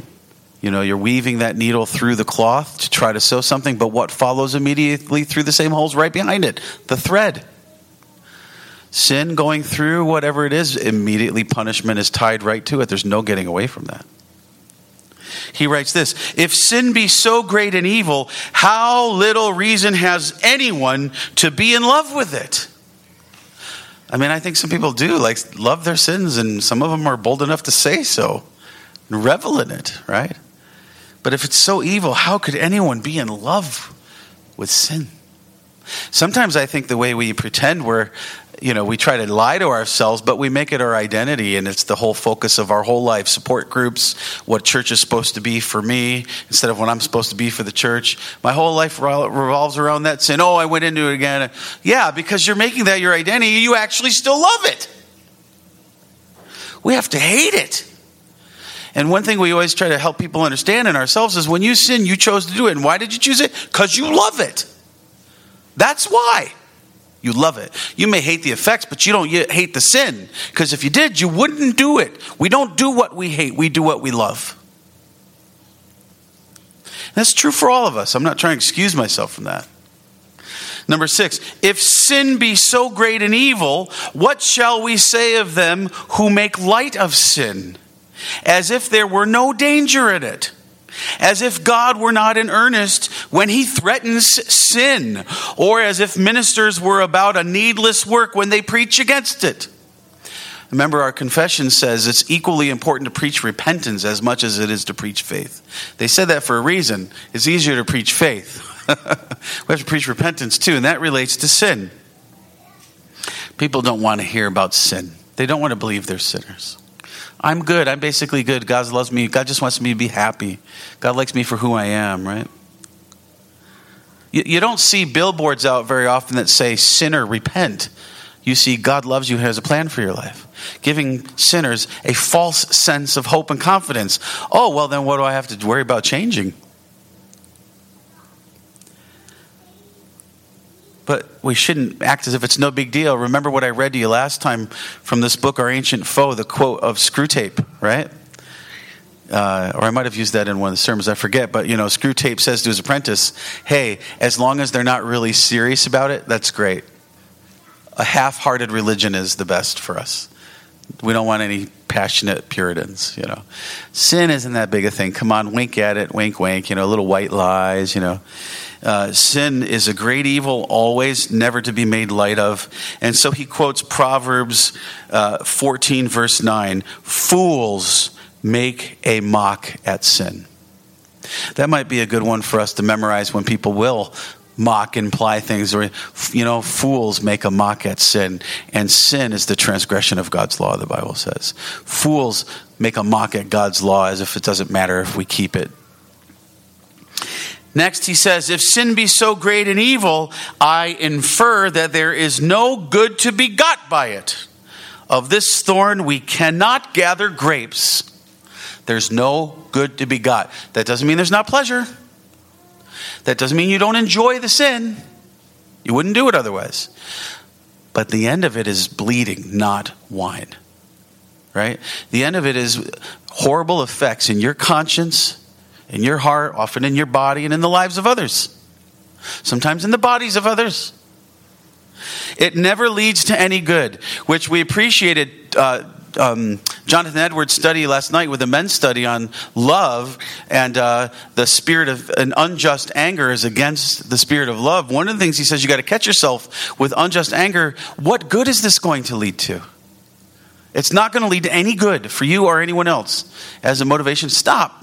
you know, you're weaving that needle through the cloth to try to sew something, but what follows immediately through the same holes right behind it? The thread. Sin going through, whatever it is, immediately punishment is tied right to it. There's no getting away from that. He writes this, if sin be so great and evil, how little reason has anyone to be in love with it? I mean, I think some people do like love their sins, and some of them are bold enough to say so and revel in it, right? But if it's so evil, how could anyone be in love with sin? Sometimes I think the way we pretend we're, you know, we try to lie to ourselves, but we make it our identity, and it's the whole focus of our whole life. Support groups, what church is supposed to be for me instead of what I'm supposed to be for the church. My whole life revolves around that sin. Oh, I went into it again. Yeah, because you're making that your identity, you actually still love it. We have to hate it. And one thing we always try to help people understand in ourselves is when you sin, you chose to do it. And why did you choose it? Because you love it. That's why you love it. You may hate the effects, but you don't hate the sin. Because if you did, you wouldn't do it. We don't do what we hate. We do what we love. And that's true for all of us. I'm not trying to excuse myself from that. Number six, if sin be so great an evil, what shall we say of them who make light of sin? As if there were no danger in it. As if God were not in earnest when he threatens sin, or as if ministers were about a needless work when they preach against it. Remember, our confession says it's equally important to preach repentance as much as it is to preach faith. They said that for a reason. It's easier to preach faith. We have to preach repentance too, and that relates to sin. People don't want to hear about sin. They don't want to believe they're sinners. I'm good. I'm basically good. God loves me. God just wants me to be happy. God likes me for who I am, right? You, you don't see billboards out very often that say, sinner, repent. You see, God loves you and has a plan for your life, giving sinners a false sense of hope and confidence. Oh, well, then what do I have to worry about changing? But we shouldn't act as if it's no big deal. Remember what I read to you last time from this book, Our Ancient Foe, the quote of Screwtape, right? Uh, or I might have used that in one of the sermons, I forget. But, you know, Screwtape says to his apprentice, hey, as long as they're not really serious about it, that's great. A half-hearted religion is the best for us. We don't want any passionate Puritans, you know. Sin isn't that big a thing. Come on, wink at it, wink, wink, you know, little white lies, you know. Uh, sin is a great evil, always, never to be made light of. And so he quotes Proverbs uh, fourteen, verse nine. Fools make a mock at sin. That might be a good one for us to memorize when people will mock, imply things, or, you know, fools make a mock at sin. And sin is the transgression of God's law, the Bible says. Fools make a mock at God's law as if it doesn't matter if we keep it. Next, he says, if sin be so great an evil, I infer that there is no good to be got by it. Of this thorn we cannot gather grapes. There's no good to be got. That doesn't mean there's not pleasure. That doesn't mean you don't enjoy the sin. You wouldn't do it otherwise. But the end of it is bleeding, not wine. Right? The end of it is horrible effects in your conscience, in your heart, often in your body, and in the lives of others. Sometimes in the bodies of others. It never leads to any good, which we appreciated. Uh, Um, Jonathan Edwards' study last night with a men's study on love and uh, the spirit of an unjust anger is against the spirit of love. One of the things he says, you got to catch yourself with unjust anger. What good is this going to lead to? It's not going to lead to any good for you or anyone else. As a motivation, stop.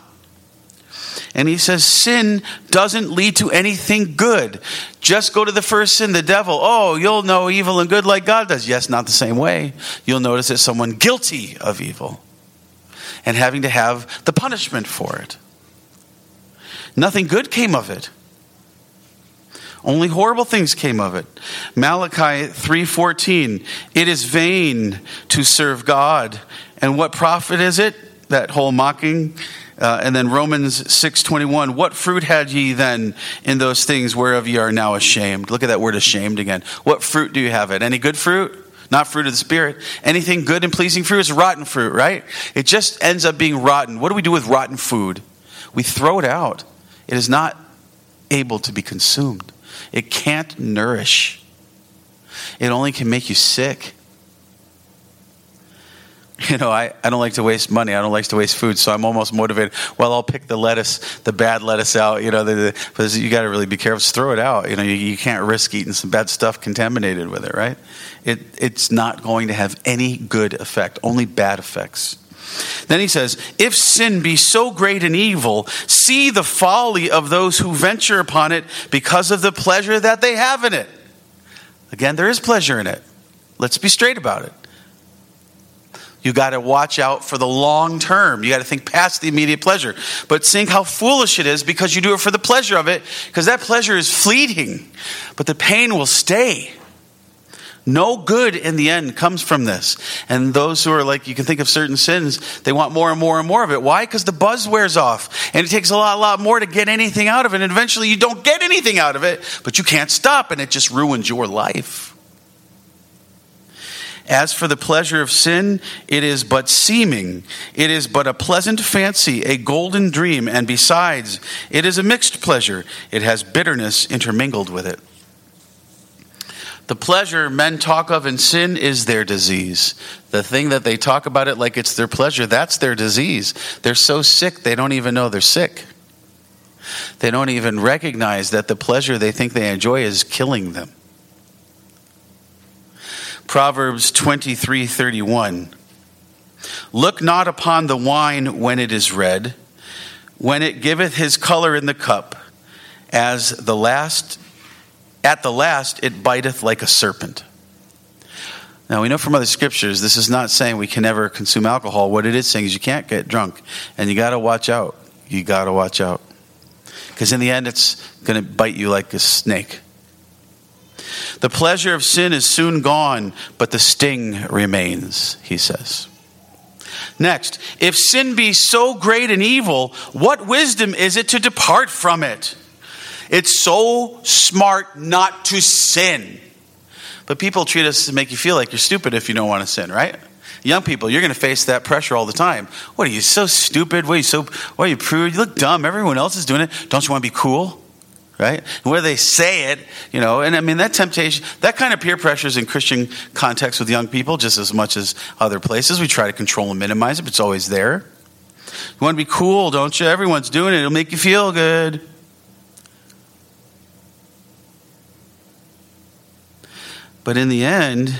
And he says, sin doesn't lead to anything good. Just go to the first sin, the devil. Oh, you'll know evil and good like God does. Yes, not the same way. You'll notice that someone guilty of evil and having to have the punishment for it. Nothing good came of it. Only horrible things came of it. Malachi three fourteen, it is vain to serve God. And what profit is it? That whole mocking. Uh, and then Romans six twenty-one, what fruit had ye then in those things whereof ye are now ashamed? Look at that word ashamed again. What fruit do you have it? Any good fruit? Not fruit of the Spirit. Anything good and pleasing fruit is rotten fruit, right? It just ends up being rotten. What do we do with rotten food? We throw it out. It is not able to be consumed. It can't nourish. It only can make you sick. You know, I, I don't like to waste money. I don't like to waste food. So I'm almost motivated. Well, I'll pick the lettuce, the bad lettuce out. You know, the, the, but you got to really be careful. Just throw it out. You know, you, you can't risk eating some bad stuff contaminated with it, right? It It's not going to have any good effect, only bad effects. Then he says, if sin be so great an evil, see the folly of those who venture upon it because of the pleasure that they have in it. Again, there is pleasure in it. Let's be straight about it. You got to watch out for the long term. You got to think past the immediate pleasure. But think how foolish it is because you do it for the pleasure of it, because that pleasure is fleeting. But the pain will stay. No good in the end comes from this. And those who are like, you can think of certain sins, they want more and more and more of it. Why? Because the buzz wears off. And it takes a lot, lot more to get anything out of it. And eventually you don't get anything out of it, but you can't stop. And it just ruins your life. As for the pleasure of sin, it is but seeming. It is but a pleasant fancy, a golden dream. And besides, it is a mixed pleasure. It has bitterness intermingled with it. The pleasure men talk of in sin is their disease. The thing that they talk about it like it's their pleasure, that's their disease. They're so sick, they don't even know they're sick. They don't even recognize that the pleasure they think they enjoy is killing them. Proverbs twenty-three thirty-one. Look not upon the wine when it is red, when it giveth his color in the cup, as the last At the last, it biteth like a serpent. Now, we know from other scriptures, this is not saying we can never consume alcohol. What it is saying is you can't get drunk, and you got to watch out. You got to watch out. Because in the end, it's going to bite you like a snake. The pleasure of sin is soon gone, but the sting remains, he says. Next, if sin be so great an evil, what wisdom is it to depart from it? It's so smart not to sin. But people treat us to make you feel like you're stupid if you don't want to sin, right? Young people, you're going to face that pressure all the time. What are you, so stupid? What are you, so, what are you, prude? You look dumb. Everyone else is doing it. Don't you want to be cool? Right? And where they say it, you know, and I mean, that temptation, that kind of peer pressure is in Christian context with young people just as much as other places. We try to control and minimize it, but it's always there. You want to be cool, don't you? Everyone's doing it. It'll make you feel good. But in the end,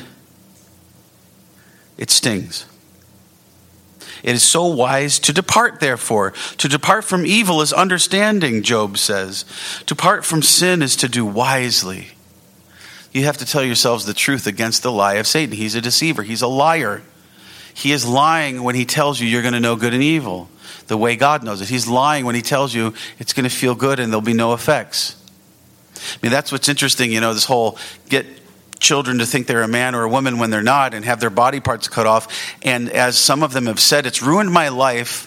it stings. It is so wise to depart, therefore. To depart from evil is understanding, Job says. To depart from sin is to do wisely. You have to tell yourselves the truth against the lie of Satan. He's a deceiver. He's a liar. He is lying when he tells you you're going to know good and evil, the way God knows it. He's lying when he tells you it's going to feel good and there'll be no effects. I mean, that's what's interesting, you know, this whole get children to think they're a man or a woman when they're not and have their body parts cut off. And as some of them have said, it's ruined my life.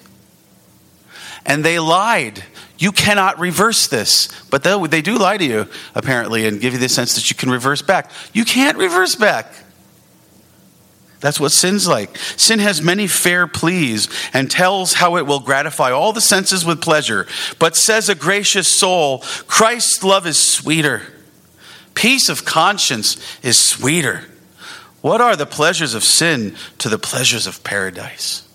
And they lied. You cannot reverse this. But they, they do lie to you, apparently, and give you the sense that you can reverse back. You can't reverse back. That's what sin's like. Sin has many fair pleas and tells how it will gratify all the senses with pleasure. But says a gracious soul, Christ's love is sweeter. Peace of conscience is sweeter. What are the pleasures of sin to the pleasures of paradise?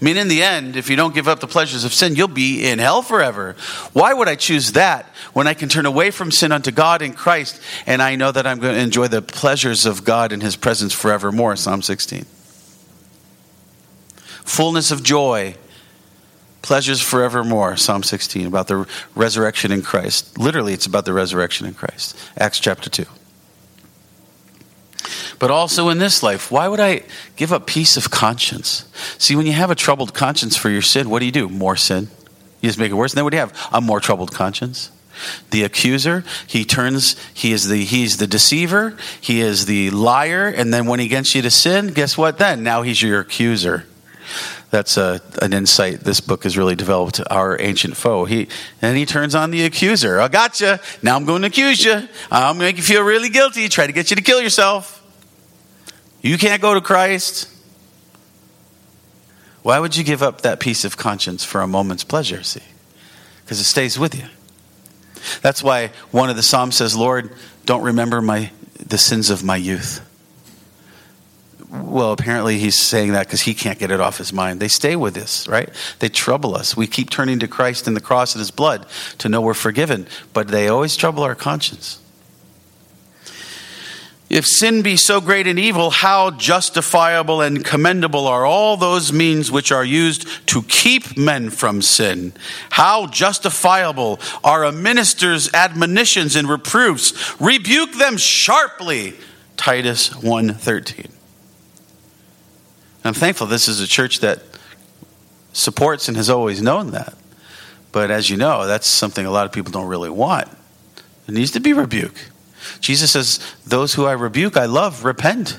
I mean, in the end, if you don't give up the pleasures of sin, you'll be in hell forever. Why would I choose that when I can turn away from sin unto God in Christ, and I know that I'm going to enjoy the pleasures of God in his presence forevermore, Psalm sixteen. Fullness of joy, pleasures forevermore, Psalm sixteen, about the resurrection in Christ. Literally, it's about the resurrection in Christ, Acts chapter two. But also in this life, why would I give up peace of conscience? See, when you have a troubled conscience for your sin, what do you do? More sin. You just make it worse. And then what do you have? A more troubled conscience. The accuser, he turns, he is the he's the deceiver, he is the liar, and then when he gets you to sin, guess what then? Now he's your accuser. That's a, an insight this book has really developed, Our Ancient Foe. He And he turns on the accuser. I gotcha. Now I'm going to accuse you. I'm going to make you feel really guilty. Try to get you to kill yourself. You can't go to Christ. Why would you give up that peace of conscience for a moment's pleasure, see? Because it stays with you. That's why one of the Psalms says, Lord, don't remember my the sins of my youth. Well, apparently he's saying that because he can't get it off his mind. They stay with us, right? They trouble us. We keep turning to Christ and the cross and his blood to know we're forgiven, but they always trouble our conscience. If sin be so great an evil, how justifiable and commendable are all those means which are used to keep men from sin? How justifiable are a minister's admonitions and reproofs? Rebuke them sharply, Titus one thirteen. I'm thankful this is a church that supports and has always known that. But as you know, that's something a lot of people don't really want. It needs to be rebuke. Jesus says, those who I rebuke, I love, repent.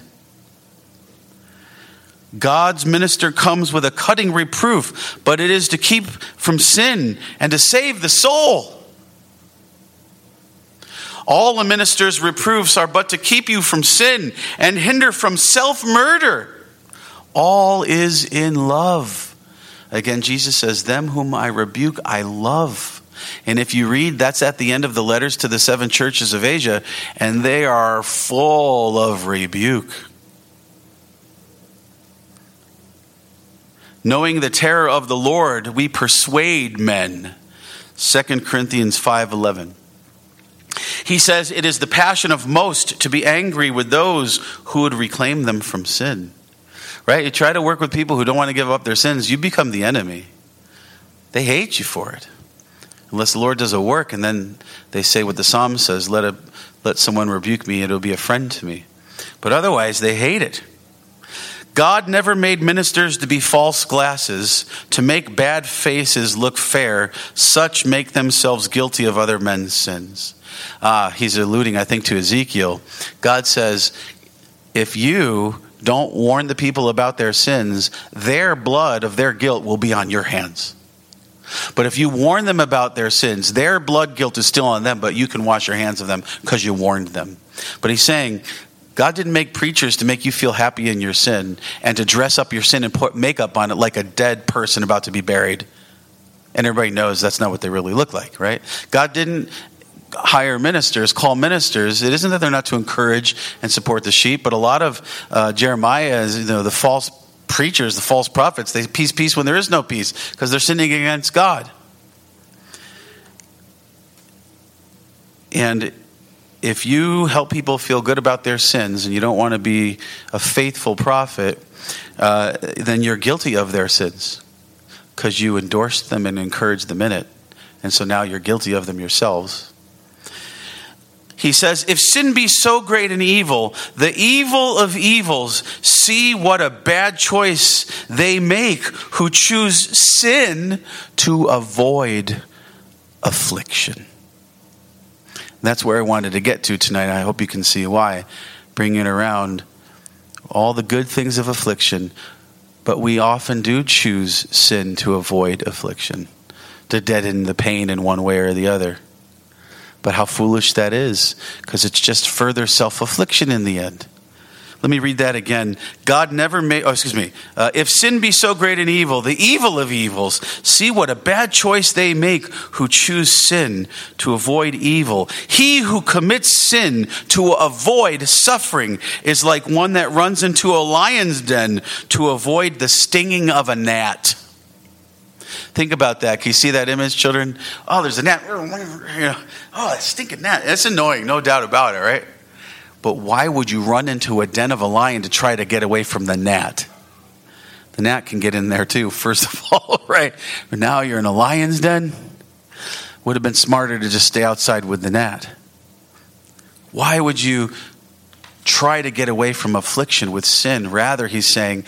God's minister comes with a cutting reproof, but it is to keep from sin and to save the soul. All a minister's reproofs are but to keep you from sin and hinder from self-murder. All is in love. Again, Jesus says, them whom I rebuke, I love. And if you read, that's at the end of the letters to the seven churches of Asia, and they are full of rebuke. Knowing the terror of the Lord, we persuade men. Second Corinthians five eleven. He says, it is the passion of most to be angry with those who would reclaim them from sin. Right? You try to work with people who don't want to give up their sins, you become the enemy. They hate you for it. Unless the Lord does a work, and then they say what the psalm says, let a, let someone rebuke me, it'll be a friend to me. But otherwise, they hate it. God never made ministers to be false glasses, to make bad faces look fair. Such make themselves guilty of other men's sins. Ah, he's alluding, I think, to Ezekiel. God says, if you don't warn the people about their sins, their blood of their guilt will be on your hands. But if you warn them about their sins, their blood guilt is still on them, but you can wash your hands of them because you warned them. But he's saying, God didn't make preachers to make you feel happy in your sin and to dress up your sin and put makeup on it like a dead person about to be buried. And everybody knows that's not what they really look like, right? God didn't hire ministers, call ministers. It isn't that they're not to encourage and support the sheep, but a lot of uh, Jeremiah, you know, the false preachers, the false prophets, they peace, peace when there is no peace because they're sinning against God. And if you help people feel good about their sins and you don't want to be a faithful prophet, uh, then you're guilty of their sins because you endorsed them and encouraged them in it. And so now you're guilty of them yourselves. He says, if sin be so great an evil, the evil of evils, see what a bad choice they make who choose sin to avoid affliction. That's where I wanted to get to tonight. I hope you can see why. Bringing around all the good things of affliction, but we often do choose sin to avoid affliction, to deaden the pain in one way or the other. But how foolish that is, because it's just further self-affliction in the end. Let me read that again. God never made, oh, excuse me. Uh, if sin be so great an evil, the evil of evils, see what a bad choice they make who choose sin to avoid evil. He who commits sin to avoid suffering is like one that runs into a lion's den to avoid the stinging of a gnat. Think about that. Can you see that image, children? Oh, there's a gnat. Oh, that stinking gnat. That's annoying, no doubt about it, right? But why would you run into a den of a lion to try to get away from the gnat? The gnat can get in there too, first of all, right? But now you're in a lion's den. Would have been smarter to just stay outside with the gnat. Why would you try to get away from affliction with sin? Rather, he's saying,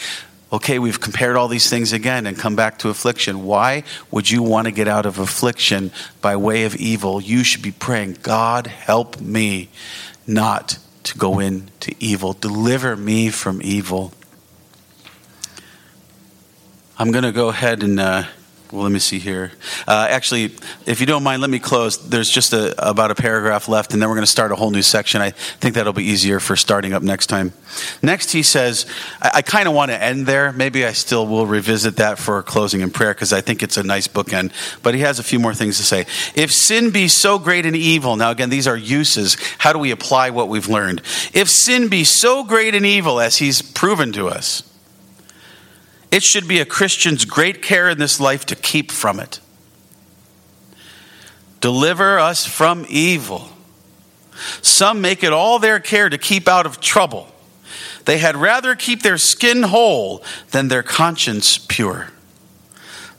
okay, we've compared all these things again and come back to affliction. Why would you want to get out of affliction by way of evil? You should be praying, God, help me not to go into evil. Deliver me from evil. I'm going to go ahead and, uh, well, let me see here. Uh, actually, if you don't mind, let me close. There's just a, about a paragraph left, and then we're going to start a whole new section. I think that'll be easier for starting up next time. Next, he says, I, I kind of want to end there. Maybe I still will revisit that for closing in prayer, because I think it's a nice bookend. But he has a few more things to say. If sin be so great an evil, now again, these are uses. How do we apply what we've learned? If sin be so great an evil as he's proven to us, it should be a Christian's great care in this life to keep from it. Deliver us from evil. Some make it all their care to keep out of trouble. They had rather keep their skin whole than their conscience pure.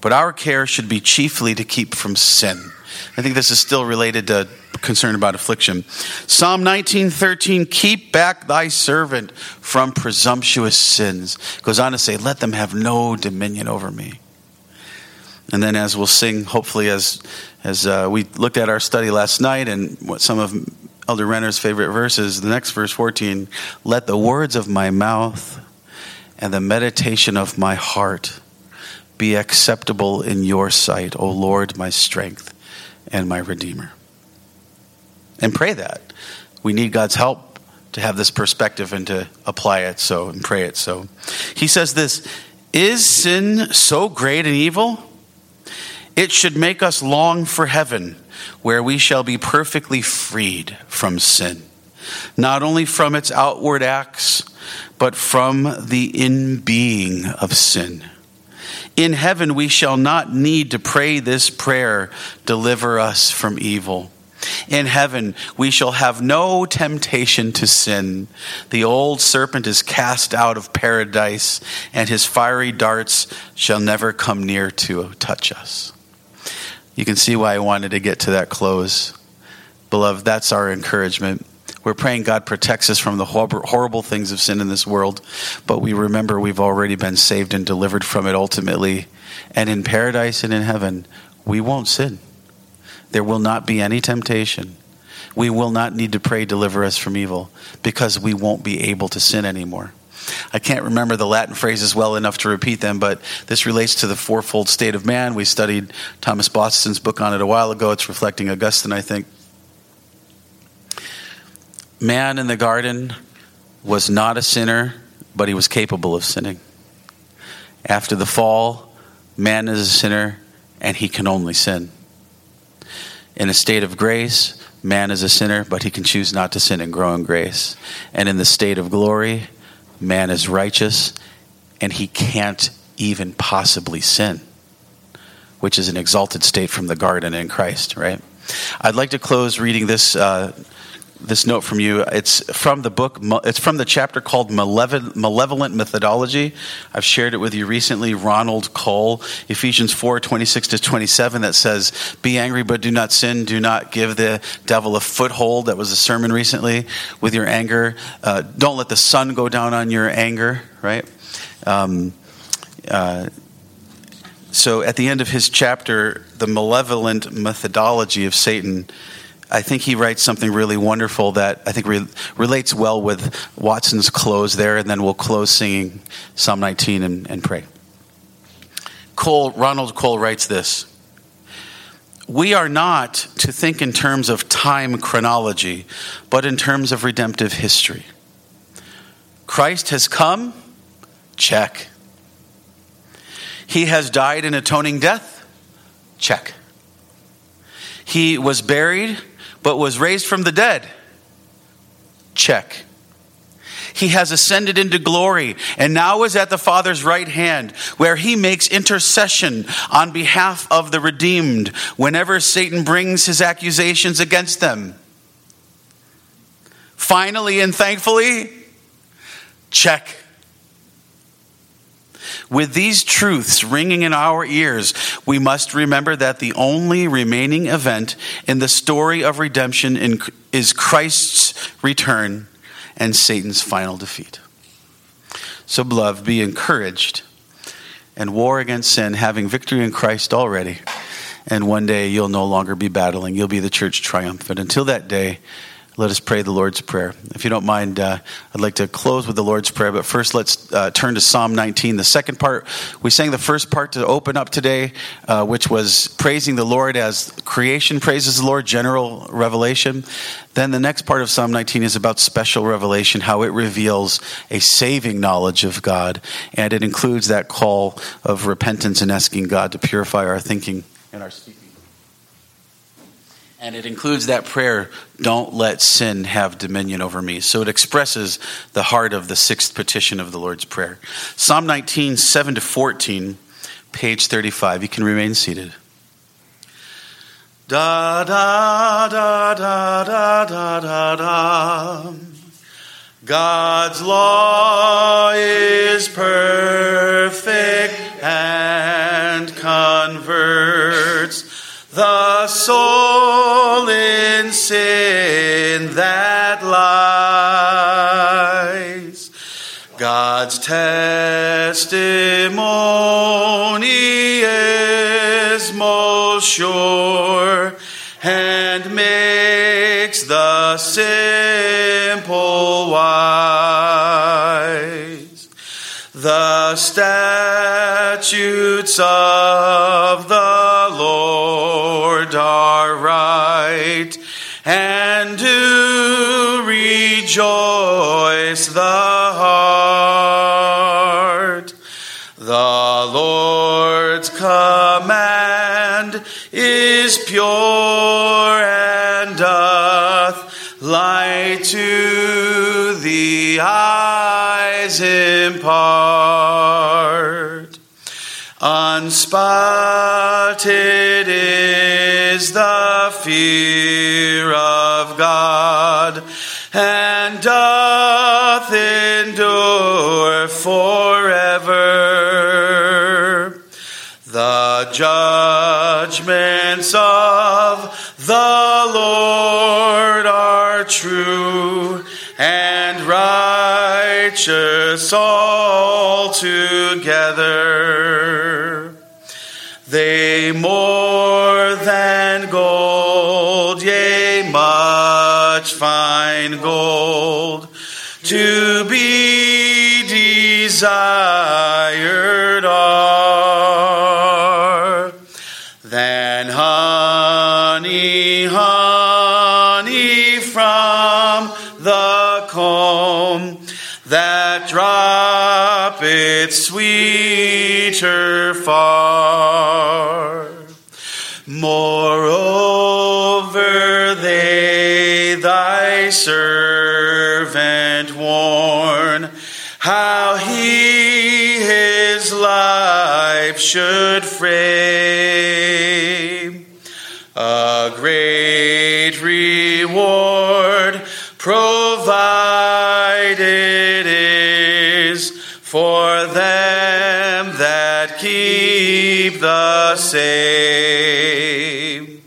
But our care should be chiefly to keep from sin. I think this is still related to concern about affliction. Psalm nineteen thirteen, keep back thy servant from presumptuous sins. Goes on to say, let them have no dominion over me. And then as we'll sing, hopefully as as uh, we looked at our study last night and what some of Elder Renner's favorite verses, the next verse, fourteen, let the words of my mouth and the meditation of my heart be acceptable in your sight, O Lord, my strength and my Redeemer. And pray that. We need God's help to have this perspective and to apply it so and pray it so. He says this, is sin so great an evil? It should make us long for heaven, where we shall be perfectly freed from sin, not only from its outward acts, but from the in-being of sin. In heaven we shall not need to pray this prayer, deliver us from evil. In heaven we shall have no temptation to sin. The old serpent is cast out of paradise, and his fiery darts shall never come near to touch us. You can see why I wanted to get to that close. Beloved, that's our encouragement. We're praying God protects us from the horrible things of sin in this world, but we remember we've already been saved and delivered from it ultimately. And in paradise and in heaven, we won't sin. There will not be any temptation. We will not need to pray, deliver us from evil, because we won't be able to sin anymore. I can't remember the Latin phrases well enough to repeat them, but this relates to the fourfold state of man. We studied Thomas Watson's book on it a while ago. It's reflecting Augustine, I think. Man in the garden was not a sinner, but he was capable of sinning. After the fall, man is a sinner, and he can only sin. In a state of grace, man is a sinner, but he can choose not to sin and grow in grace. And in the state of glory, man is righteous, and he can't even possibly sin, which is an exalted state from the garden in Christ, right? I'd like to close reading this uh, this note from you. It's from the book, it's from the chapter called Malevolent Methodology. I've shared it with you recently, Ronald Cole, Ephesians four, twenty-six to twenty-seven, that says, be angry but do not sin, do not give the devil a foothold. That was a sermon recently with your anger. Uh, don't let the sun go down on your anger, right? Um, uh, so at the end of his chapter, The Malevolent Methodology of Satan, I think he writes something really wonderful that I think re- relates well with Watson's close there, and then we'll close singing Psalm nineteen and, and pray. Cole, Ronald Cole writes this, we are not to think in terms of time chronology, but in terms of redemptive history. Christ has come, check. He has died an atoning death, check. He was buried, but was raised from the dead. Check. He has ascended into glory and now is at the Father's right hand, where he makes intercession on behalf of the redeemed whenever Satan brings his accusations against them. Finally and thankfully, check. With these truths ringing in our ears, we must remember that the only remaining event in the story of redemption is Christ's return and Satan's final defeat. So, beloved, be encouraged and war against sin, having victory in Christ already. And one day you'll no longer be battling. You'll be the church triumphant. Until that day, let us pray the Lord's Prayer. If you don't mind, uh, I'd like to close with the Lord's Prayer, but first let's uh, turn to Psalm nineteen, the second part. We sang the first part to open up today, uh, which was praising the Lord as creation praises the Lord, general revelation. Then the next part of Psalm nineteen is about special revelation, how it reveals a saving knowledge of God, and it includes that call of repentance and asking God to purify our thinking and our speaking. And it includes that prayer, don't let sin have dominion over me. So it expresses the heart of the sixth petition of the Lord's Prayer. Psalm nineteen, seven to fourteen, page thirty-five. You can remain seated. Da, da, da, da, da, da, da, da. God's law is perfect and converts the soul in sin that lies. God's testimony is most sure and makes the simple wise. The statutes of the Lord are right, and do rejoice the heart. The Lord's command is pure, and doth light to the eyes impart. Unspotted is the fear of God, and doth endure forever. The judgments of the Lord are true, and righteous altogether. They more than gold, yea, much fine gold, to be desired are than honey, honey from the comb, that droppeth sweeter far. Moreover, they thy servant warn, how he his life should frame. A great reward provided is for them that keep the same.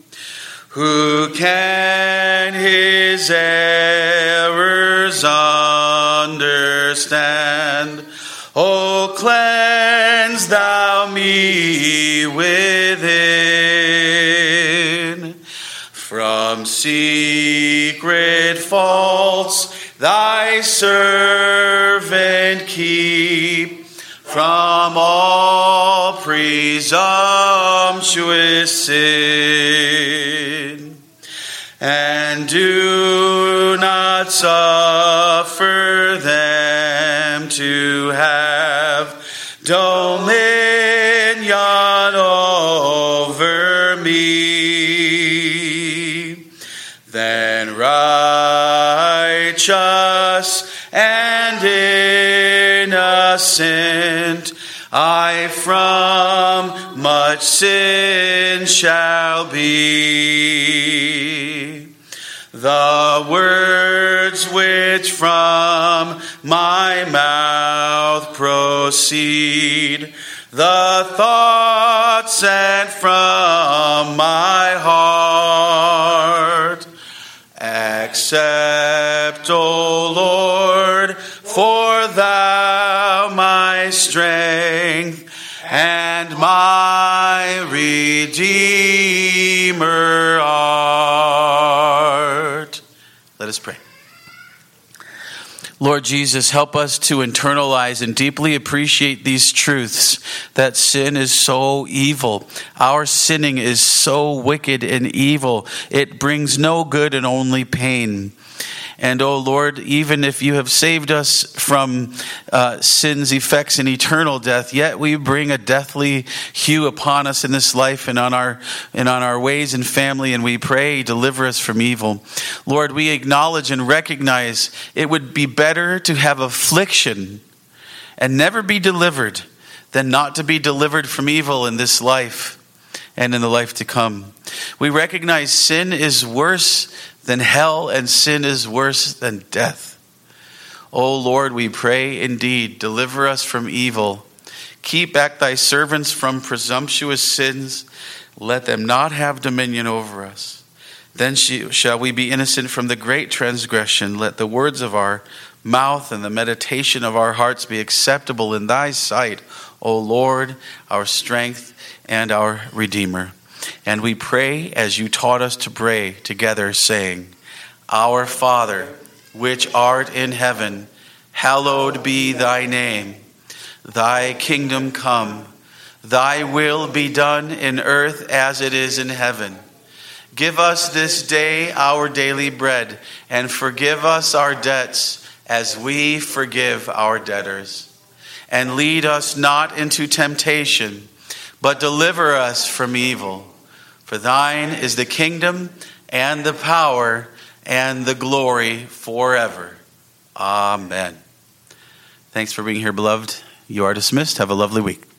Who can his errors understand? O cleanse thou me within from secret faults. Thy servant keep from all presumptuous sin, and do not suffer them to have dominion over me. Then righteous and innocent I from much sin shall be. The words which from my mouth proceed, the thoughts sent from my heart, accept, O Lord, for thou my strength and my Redeemer art. Let us pray. Lord Jesus, help us to internalize and deeply appreciate these truths, that sin is so evil. Our sinning is so wicked and evil. It brings no good and only pain. And, oh Lord, even if you have saved us from uh, sin's effects and eternal death, yet we bring a deathly hue upon us in this life and on our and on our ways and family, and we pray, deliver us from evil. Lord, we acknowledge and recognize it would be better to have affliction and never be delivered than not to be delivered from evil in this life and in the life to come. We recognize sin is worse than hell, and sin is worse than death. O Lord, we pray indeed, deliver us from evil. Keep back thy servants from presumptuous sins. Let them not have dominion over us. Then shall we be innocent from the great transgression. Let the words of our mouth and the meditation of our hearts be acceptable in thy sight, O Lord, our strength and our Redeemer. And we pray as you taught us to pray together, saying, Our Father, which art in heaven, hallowed be thy name. Thy kingdom come. Thy will be done in earth as it is in heaven. Give us this day our daily bread, and forgive us our debts as we forgive our debtors. And lead us not into temptation, but deliver us from evil. For thine is the kingdom and the power and the glory forever. Amen. Thanks for being here, beloved. You are dismissed. Have a lovely week.